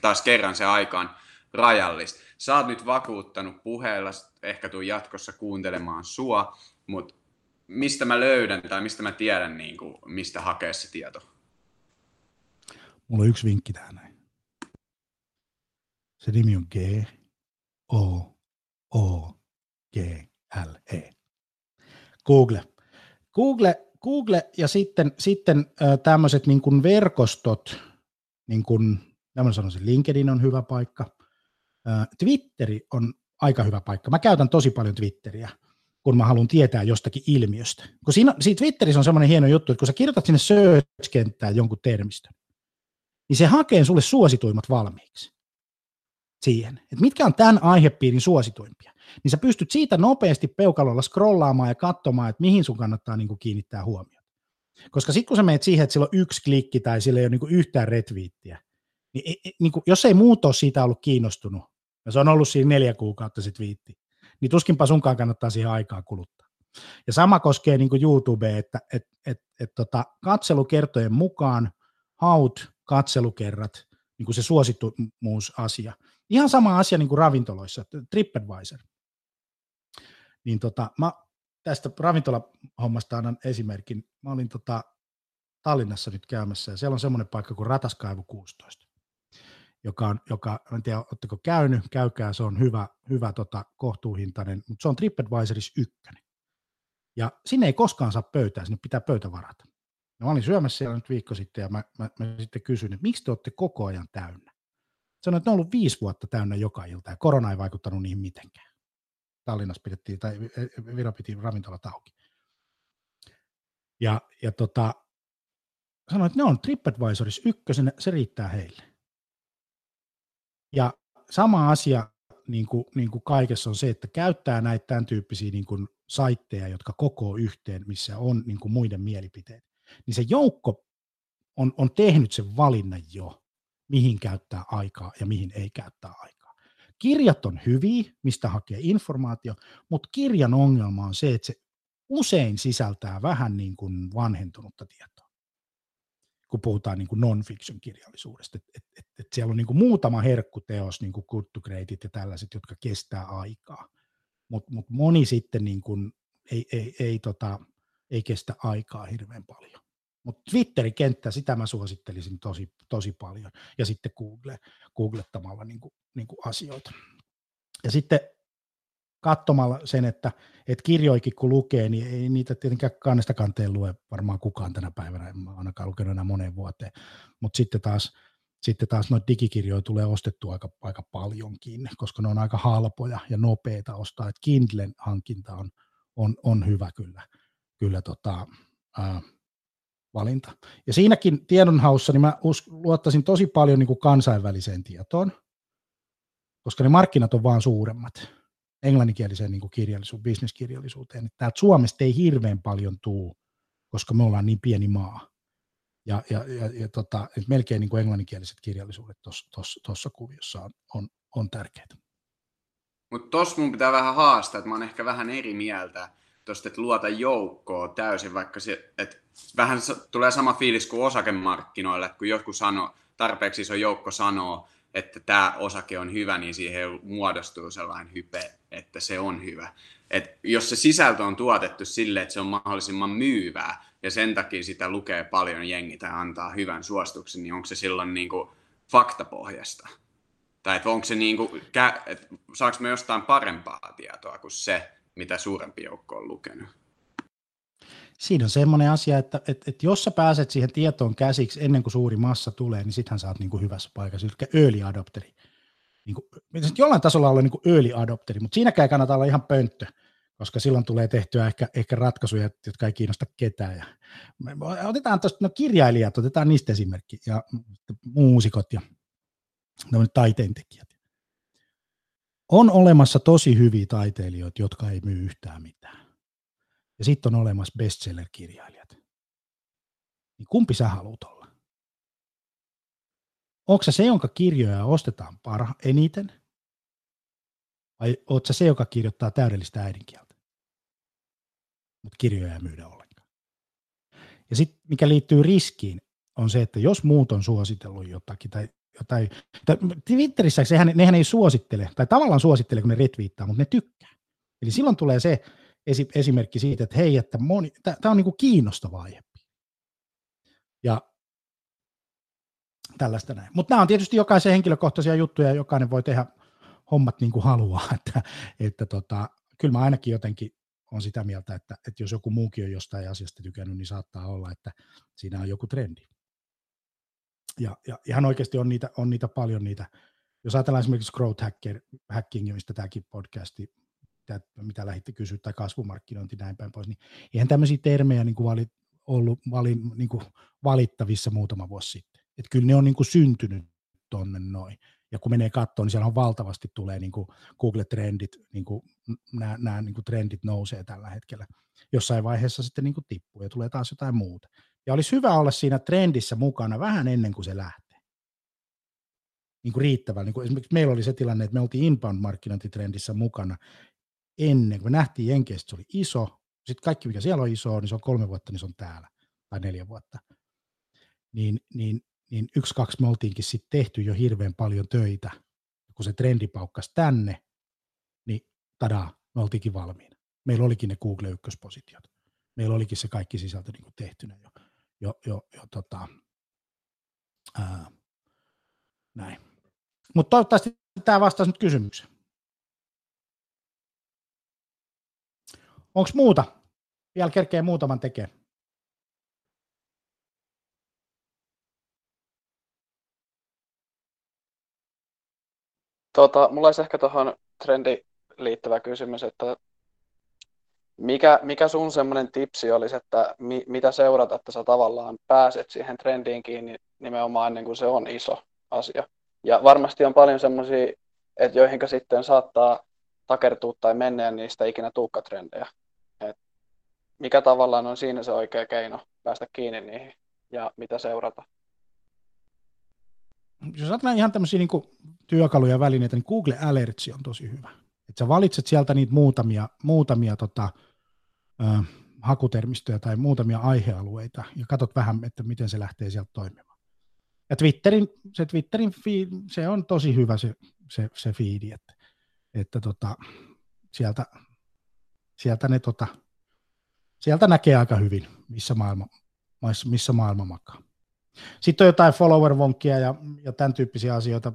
taas kerran se aika on rajallista. Sä oot nyt vakuuttanut puheella, ehkä tuun jatkossa kuuntelemaan sua, mutta mistä mä löydän tai mistä mä tiedän, niin kuin, mistä hakea se tieto? Mulla on yksi vinkki tähän näin. Se nimi on Google. Google ja sitten tämmöiset niin kuin verkostot, niin kuin mä sanoisin, LinkedIn on hyvä paikka. Twitteri on aika hyvä paikka. Mä käytän tosi paljon Twitteriä, kun mä haluan tietää jostakin ilmiöstä. Kun siinä Twitterissä on semmoinen hieno juttu, että kun sä kirjoitat sinne search-kenttään jonkun termistön, niin se hakee sulle suosituimmat valmiiksi siihen, että mitkä on tämän aihepiirin suosituimpia. Niin sä pystyt siitä nopeasti peukalolla scrollaamaan ja katsomaan, että mihin sun kannattaa niin kuin kiinnittää huomiota. Koska sitten kun sä menet siihen, että sillä on yksi klikki tai sillä ei ole niin kuin yhtään retweettiä, niin kuin, jos ei muuta ole siitä ollut kiinnostunut, ja se on ollut siinä 4 kuukautta se twiitti, niin tuskinpa sunkaan kannattaa siihen aikaa kuluttaa. Ja sama koskee niin kuin YouTubea, että katselukertojen mukaan haut katselukerrat, niin kuin se suosittuumuusasia. Ihan sama asia niin kuin ravintoloissa, TripAdvisor. Niin mä tästä ravintolahommasta annan esimerkin. Mä olin Tallinnassa nyt käymässä ja siellä on semmoinen paikka kuin Rataskaivo 16. Joka en tiedä, oletteko käynyt, käykää, se on hyvä kohtuuhintainen, mutta se on TripAdvisorissa 1. Ja sinne ei koskaan saa pöytää, sinne pitää pöytä varata. No, mä olin syömässä siellä nyt viikko sitten ja mä sitten kysyin, että miksi te olette koko ajan täynnä? Sanoin, että ne on ollut 5 vuotta täynnä joka ilta ja korona ei vaikuttanut niihin mitenkään. Tallinnassa pidettiin, tai Viro piti ravintolat auki. Ja sanoin, että ne on TripAdvisorissa 1, se riittää heille. Ja sama asia niin kuin kaikessa on se, että käyttää näitä tämän tyyppisiä niin kuin saitteja, jotka kokoo yhteen, missä on niin kuin muiden mielipiteet. Niin se joukko on tehnyt sen valinnan jo, mihin käyttää aikaa ja mihin ei käyttää aikaa. Kirjat on hyviä, mistä hakee informaatio, mutta kirjan ongelma on se, että se usein sisältää vähän niin kuin vanhentunutta tietoa, kun puhutaan niin kuin non-fiction kirjallisuudesta, että siellä on niin kuin muutama herkkuteos, niin kuin Good to Greatit ja tällaiset, jotka kestää aikaa, mutta moni sitten niin kuin ei kestä aikaa hirveän paljon. Mutta Twitterin kenttä, sitä mä suosittelisin tosi paljon. Ja sitten googlettamalla niinku asioita. Ja sitten katsomalla sen, että kirjoikin kun lukee, niin ei niitä tietenkään kannesta kanteen lue varmaan kukaan tänä päivänä. En mä ainakaan lukenut enää moneen vuoteen. Mutta sitten taas noita digikirjoja tulee ostettua aika paljonkin, koska ne on aika halpoja ja nopeita ostaa. Et Kindlen hankinta on hyvä kyllä valinta. Ja siinäkin tiedonhaussa niin mä luottaisin tosi paljon niin kuin kansainväliseen tietoon, koska ne markkinat on vaan suuremmat englanninkieliseen niin kuin bisneskirjallisuuteen. Täältä Suomesta ei hirveän paljon tule, koska me ollaan niin pieni maa. Ja että melkein niin kuin englanninkieliset kirjallisuudet tuossa kuviossa on tärkeitä. Mutta tuossa mun pitää vähän haastaa, että mä oon ehkä vähän eri mieltä tuosta, että luota joukkoa täysin, vaikka se, että vähän tulee sama fiilis kuin osakemarkkinoilla, että kun jotkut sanoo, tarpeeksi iso joukko sanoo, että tämä osake on hyvä, niin siihen muodostuu sellainen hype, että se on hyvä. Et jos se sisältö on tuotettu sille, että se on mahdollisimman myyvää, ja sen takia sitä lukee paljon jengi tai antaa hyvän suosituksen, niin onko se silloin niinku faktapohjasta? Tai että onko se niinku, että saanko me jostain parempaa tietoa kuin se, mitä suurempi joukko on lukenut? Siinä on semmoinen asia, että jos sä pääset siihen tietoon käsiksi ennen kuin suuri massa tulee, niin sittenhän sä oot niinku hyvässä paikassa, eli early adopteri. Niinku, jollain tasolla olla niinku early adopteri, mutta siinäkään kannattaa olla ihan pönttö, koska silloin tulee tehtyä ehkä ratkaisuja, jotka ei kiinnosta ketään. Ja otetaan tuosta kirjailijat, otetaan niistä esimerkki, ja muusikot ja taiteentekijät. On olemassa tosi hyviä taiteilijoita, jotka ei myy yhtään mitään. Ja sitten on olemassa bestseller-kirjailijat. Niin kumpi sä haluat olla? Onko se, jonka kirjoja ostetaan eniten? Vai oot sä se, joka kirjoittaa täydellistä äidinkieltä, mutta kirjoja ei myydä ollenkaan? Ja sitten mikä liittyy riskiin, on se, että jos muut on suositellut jotakin, tai Twitterissä nehän ei suosittele, tai tavallaan suosittele, kun ne retviittaa, mutta ne tykkää. Eli silloin tulee se esimerkki siitä, että hei, että tämä on niinku kiinnostava aihe. Ja tällaista näin. Mutta nämä on tietysti jokaisen henkilökohtaisia juttuja, jokainen voi tehdä hommat niin kuin haluaa, että kyllä mä ainakin jotenkin on sitä mieltä, että jos joku muukin on jostain asiasta tykännyt, niin saattaa olla, että siinä on joku trendi. Ja ihan oikeasti on niitä paljon niitä, jos ajatellaan esimerkiksi growth hacking, mistä tämäkin podcasti, mitä lähditte kysyä, tai kasvumarkkinointi, näin päin pois, niin eihän tämmöisiä termejä niin kuin valittavissa muutama vuosi sitten. Että kyllä ne on niin kuin syntynyt tonne noin. Ja kun menee katsomaan, niin siellä on valtavasti tulee niin kuin Google-trendit, niin kuin nämä niin kuin trendit nousee tällä hetkellä. Jossain vaiheessa sitten niin kuin tippuu ja tulee taas jotain muuta. Ja olisi hyvä olla siinä trendissä mukana vähän ennen kuin se lähtee. Niin kuin riittävällä. Niin kuin esimerkiksi meillä oli se tilanne, että me oltiin inbound-markkinointitrendissä mukana ennen kuin me nähtiin Jenkeistä, se oli iso. Sitten kaikki, mikä siellä on iso, niin se on 3 vuotta, niin se on täällä. Tai 4 vuotta. Niin 1-2 me oltiinkin sitten tehty jo hirveän paljon töitä. Kun se trendi paukkasi tänne, niin tadaa, me oltiinkin valmiina. Meillä olikin ne Google 1-positiot. Meillä olikin se kaikki sisältö niin kuin tehtynä jo näin. Mutta toivottavasti tämä vastaisi nyt kysymykseen. Onko muuta? Vielä kerkeä muutaman tekemään. Mulla olisi ehkä tuohon trendiin liittyvä kysymys, että mikä sun semmoinen tipsi olisi, että mitä seurata, että sä tavallaan pääset siihen trendiin kiinni nimenomaan ennen kuin se on iso asia. Ja varmasti on paljon semmoisia, että joihinka sitten saattaa takertua tai mennä ja niistä ikinä tulekaan trendejä. Et mikä tavallaan on siinä se oikea keino päästä kiinni niihin ja mitä seurata? Jos ajatellaan ihan tämmöisiä niin työkaluja ja välineitä, niin Google Alerts on tosi hyvä. Et sä valitset sieltä niitä muutamia hakutermistöjä tai muutamia aihealueita ja katsot vähän, että miten se lähtee sieltä toimimaan. Ja Twitterin feed, se on tosi hyvä se feedi, että sieltä ne sieltä näkee aika hyvin, missä maailma makaa. Sitten on jotain follower-vonkia ja tämän tyyppisiä asioita,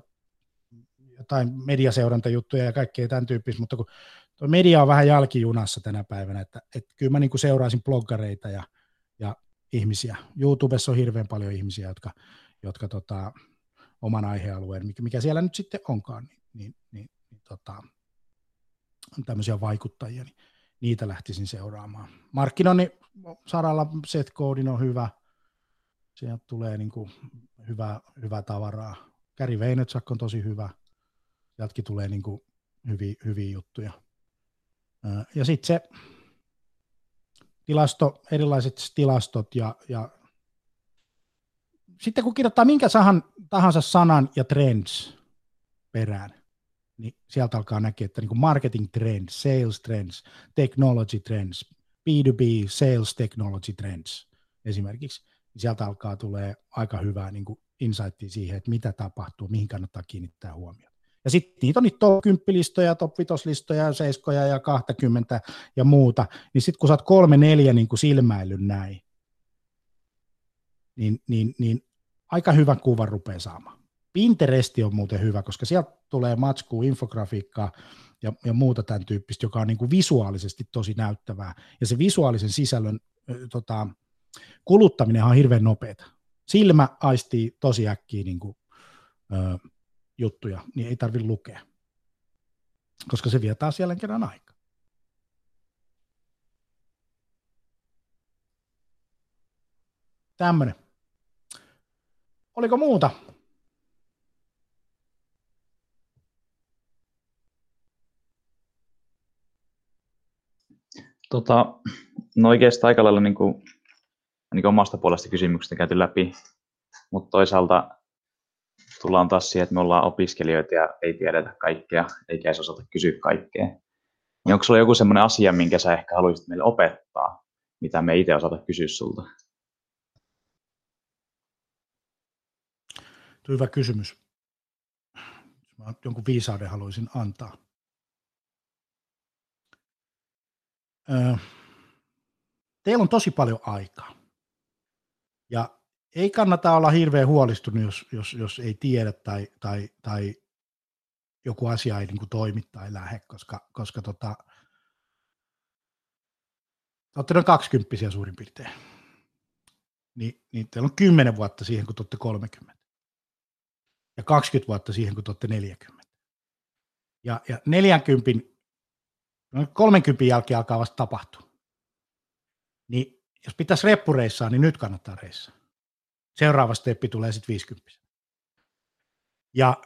jotain mediaseurantajuttuja ja kaikkea tämän tyyppistä, mutta kun tuo media on vähän jälkijunassa tänä päivänä, että kyllä mä niin kuin seuraisin bloggareita ja ihmisiä. YouTubessa on hirveän paljon ihmisiä, jotka oman aihealueen, mikä siellä nyt sitten onkaan, niin tämmöisiä vaikuttajia, niin niitä lähtisin seuraamaan. Markkinoinnin saralla Setkoodin on hyvä, sieltä tulee niin kuin hyvää tavaraa. Käri Veenetsak on tosi hyvä, sieltäkin tulee niin kuin hyviä juttuja. Ja sitten se tilasto, erilaiset tilastot ja sitten kun kirjoittaa minkä tahansa sanan ja trends perään, niin sieltä alkaa näkee, että niin marketing trends, sales trends, technology trends, B2B sales technology trends esimerkiksi, niin sieltä alkaa tulee aika hyvää niin insightia siihen, että mitä tapahtuu, mihin kannattaa kiinnittää huomiota. Ja sitten niitä on niitä top 10-listoja, top 5-listoja, 7 ja 20 ja muuta, niin sitten kun sä oot 3-4 niin silmäillyt näin, niin aika hyvän kuvan rupeaa saamaan. Pinteresti on muuten hyvä, koska sieltä tulee matskua, infografiikkaa ja muuta tämän tyyppistä, joka on niin kuin visuaalisesti tosi näyttävää. Ja se visuaalisen sisällön kuluttaminen on hirveän nopeata. Silmä aistii tosi äkkiä niin kuin, juttuja, niin ei tarvitse lukea, koska se vie taas jälleen kerran aikaa. Tämmöinen. Oliko muuta? No oikeastaan aika lailla niin kuin omasta puolesta kysymyksestä käyty läpi, mutta toisaalta tullaan taas siihen, että me ollaan opiskelijoita ja ei tiedetä kaikkea, eikä edes osata kysyä kaikkea. Niin onko sulla joku sellainen asia, minkä sä ehkä haluaisit meille opettaa, mitä me ei itse osata kysyä sulta? Hyvä kysymys. Mä jonkun viisauden haluaisin antaa. Teillä on tosi paljon aikaa. Ja ei kannata olla hirveän huolestunut, jos ei tiedä tai joku asia ei niin kuin toimi tai lähde, koska te olette noin 20 suurin piirtein. Niin teillä on 10 vuotta siihen, kun te olette 30. Ja 20 vuotta siihen, kun te olette 40. Ja 30 jälkeen alkaa vasta tapahtua. Niin jos pitäisi reppureissaa, niin nyt kannattaa reissaa. Seuraava steppi tulee sitten 50. Ja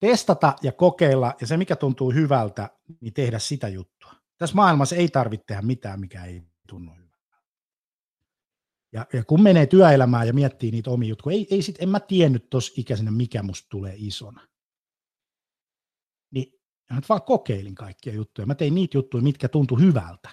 testata ja kokeilla, ja se mikä tuntuu hyvältä, niin tehdä sitä juttua. Tässä maailmassa ei tarvitse tehdä mitään, mikä ei tunnu hyvältä. Ja kun menee työelämään ja miettii niitä omia juttuja, en mä tiennyt tossa ikäisenä, mikä musta tulee isona. Niin mä nyt vaan kokeilin kaikkia juttuja. Mä tein niitä juttuja, mitkä tuntui hyvältä.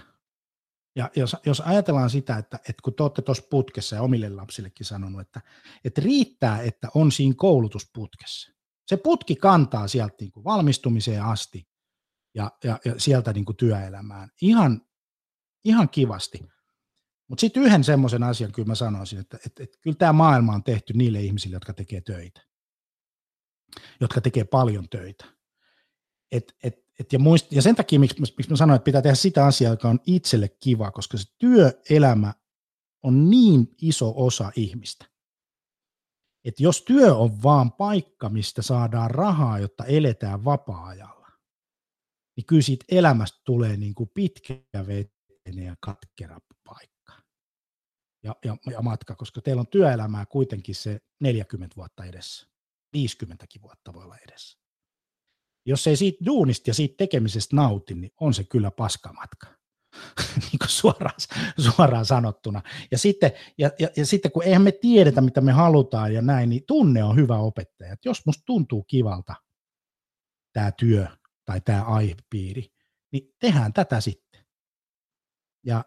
Ja jos ajatellaan sitä, että kun te olette tuossa putkessa ja omille lapsillekin sanonut, että riittää, että on siinä koulutusputkessa. Se putki kantaa sieltä niin kuin valmistumiseen asti ja sieltä niin kuin työelämään. Ihan kivasti. Mutta sitten yhden semmoisen asian kyllä mä sanoisin, että kyllä tämä maailma on tehty niille ihmisille, jotka tekee töitä. Jotka tekee paljon töitä. Ja sen takia, miksi mä sanoin, että pitää tehdä sitä asiaa, joka on itselle kiva, koska se työelämä on niin iso osa ihmistä. Että jos työ on vaan paikka, mistä saadaan rahaa, jotta eletään vapaa-ajalla, niin kyllä siitä elämästä tulee niin kuin pitkäveteinen ja katkera paikka ja matka, koska teillä on työelämää kuitenkin se 40 vuotta edessä, 50kin vuotta voi olla edessä. Jos ei siitä duunista ja siitä tekemisestä nauti, niin on se kyllä paskamatka, niin kuin suoraan sanottuna. Ja sitten kun eihän me tiedetä, mitä me halutaan ja näin, niin tunne on hyvä opettaja. Et jos musta tuntuu kivalta tämä työ tai tämä aihepiiri, niin tehdään tätä sitten. Ja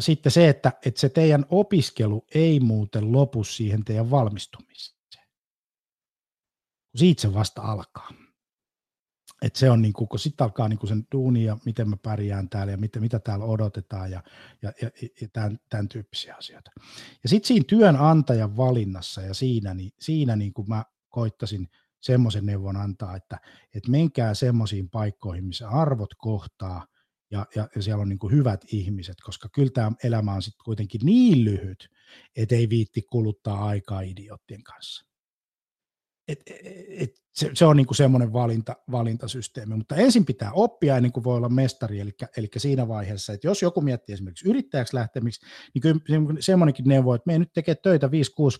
sitten se, että se teidän opiskelu ei muuten lopu siihen teidän valmistumiseen. Siitä se vasta alkaa. Että se on niin kuin, kun sitten alkaa niin kuin sen duuni ja miten mä pärjään täällä ja mitä täällä odotetaan ja tämän tyyppisiä asioita. Ja sitten siinä työnantajan valinnassa ja siinä niin kuin mä koittasin semmoisen neuvon antaa, että menkää semmoisiin paikkoihin, missä arvot kohtaa ja siellä on niin kuin hyvät ihmiset, koska kyllä tämä elämä on sitten kuitenkin niin lyhyt, että ei viitti kuluttaa aikaa idioottien kanssa. Se on niinku semmoinen valintasysteemi, mutta ensin pitää oppia ennen kuin voi olla mestari, eli siinä vaiheessa, että jos joku miettii esimerkiksi yrittäjäksi lähtemiksi, niin kyllä semmoinenkin neuvo, että mene nyt tekee töitä 5-6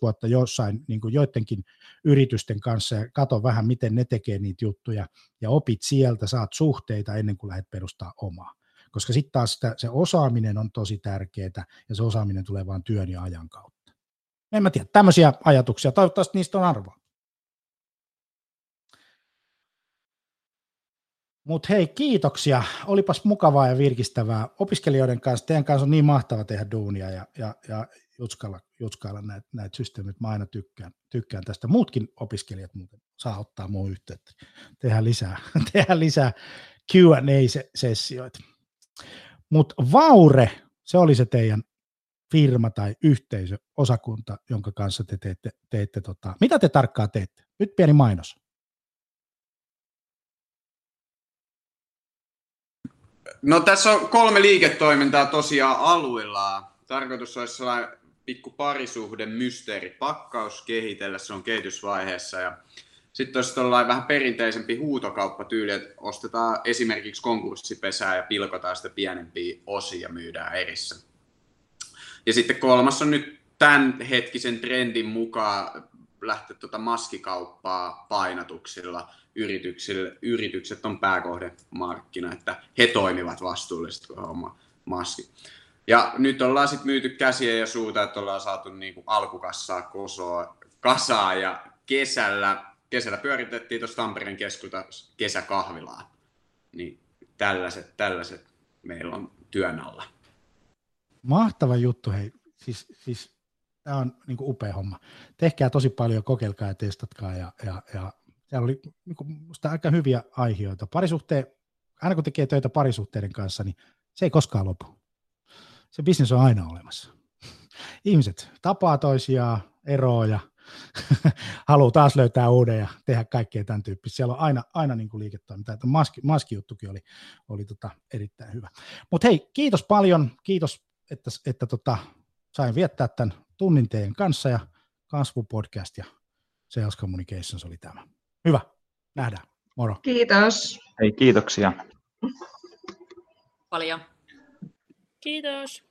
vuotta jossain niinku joidenkin yritysten kanssa ja katso vähän, miten ne tekee niitä juttuja ja opit sieltä, saat suhteita ennen kuin lähdet perustamaan omaa, koska sitten taas se osaaminen on tosi tärkeää ja se osaaminen tulee vaan työn ja ajan kautta. En mä tiedä, tämmöisiä ajatuksia, toivottavasti niistä on arvoa. Mutta hei, kiitoksia. Olipas mukavaa ja virkistävää opiskelijoiden kanssa. Teidän kanssa on niin mahtava tehdä duunia ja jutskailla näitä systeemit. Mä aina tykkään tästä. Muutkin opiskelijat muuten saa ottaa mun yhteyttä. Tehdään lisää Q&A-sessioita. Mutta Vaure, se oli se teidän firma tai yhteisö, osakunta, jonka kanssa te teette Mitä te tarkkaan teette? Nyt pieni mainos. No tässä on 3 liiketoimintaa tosiaan alueellaan. Tarkoitus olisi sellainen pikku parisuhdemysteeripakkaus kehitellä, se on kehitysvaiheessa. Ja sitten olisi tällainen vähän perinteisempi huutokauppatyyli, että ostetaan esimerkiksi konkurssipesää ja pilkotaan sitä pienempiä osia ja myydään erissä. Ja sitten 3 on nyt tämän hetkisen trendin mukaan lähteä maskikauppaa painatuksilla. Yritykset on pääkohdemarkkina, että he toimivat vastuullisesti, kun homma maski. Ja nyt ollaan sitten myyty käsiä ja suuta, että ollaan saatu niinku alkukassaa kasaa ja kesällä pyöritettiin tuossa Tampereen keskulta kesäkahvilaa. Niin tällaiset meillä on työn alla. Mahtava juttu, hei. Siis tämä on niinku upea homma. Tehkää tosi paljon, kokeilkaa ja testatkaa ja täällä oli minusta aika hyviä aiheita. Aina kun tekee töitä parisuhteiden kanssa, niin se ei koskaan lopu. Se bisnes on aina olemassa. Ihmiset tapaa toisiaan, eroa ja haluaa taas löytää uuden ja tehdä kaikkea tämän tyyppistä. Siellä on aina niin kuin liiketoimintaa. Maskijuttukin oli erittäin hyvä. Mutta hei, kiitos paljon. Kiitos, että sain viettää tämän tunnin teidän kanssa ja kasvupodcast ja Sales Communications oli tämä. Hyvä. Nähdään. Moro. Kiitos. Hei, kiitoksia. Paljon. Kiitos.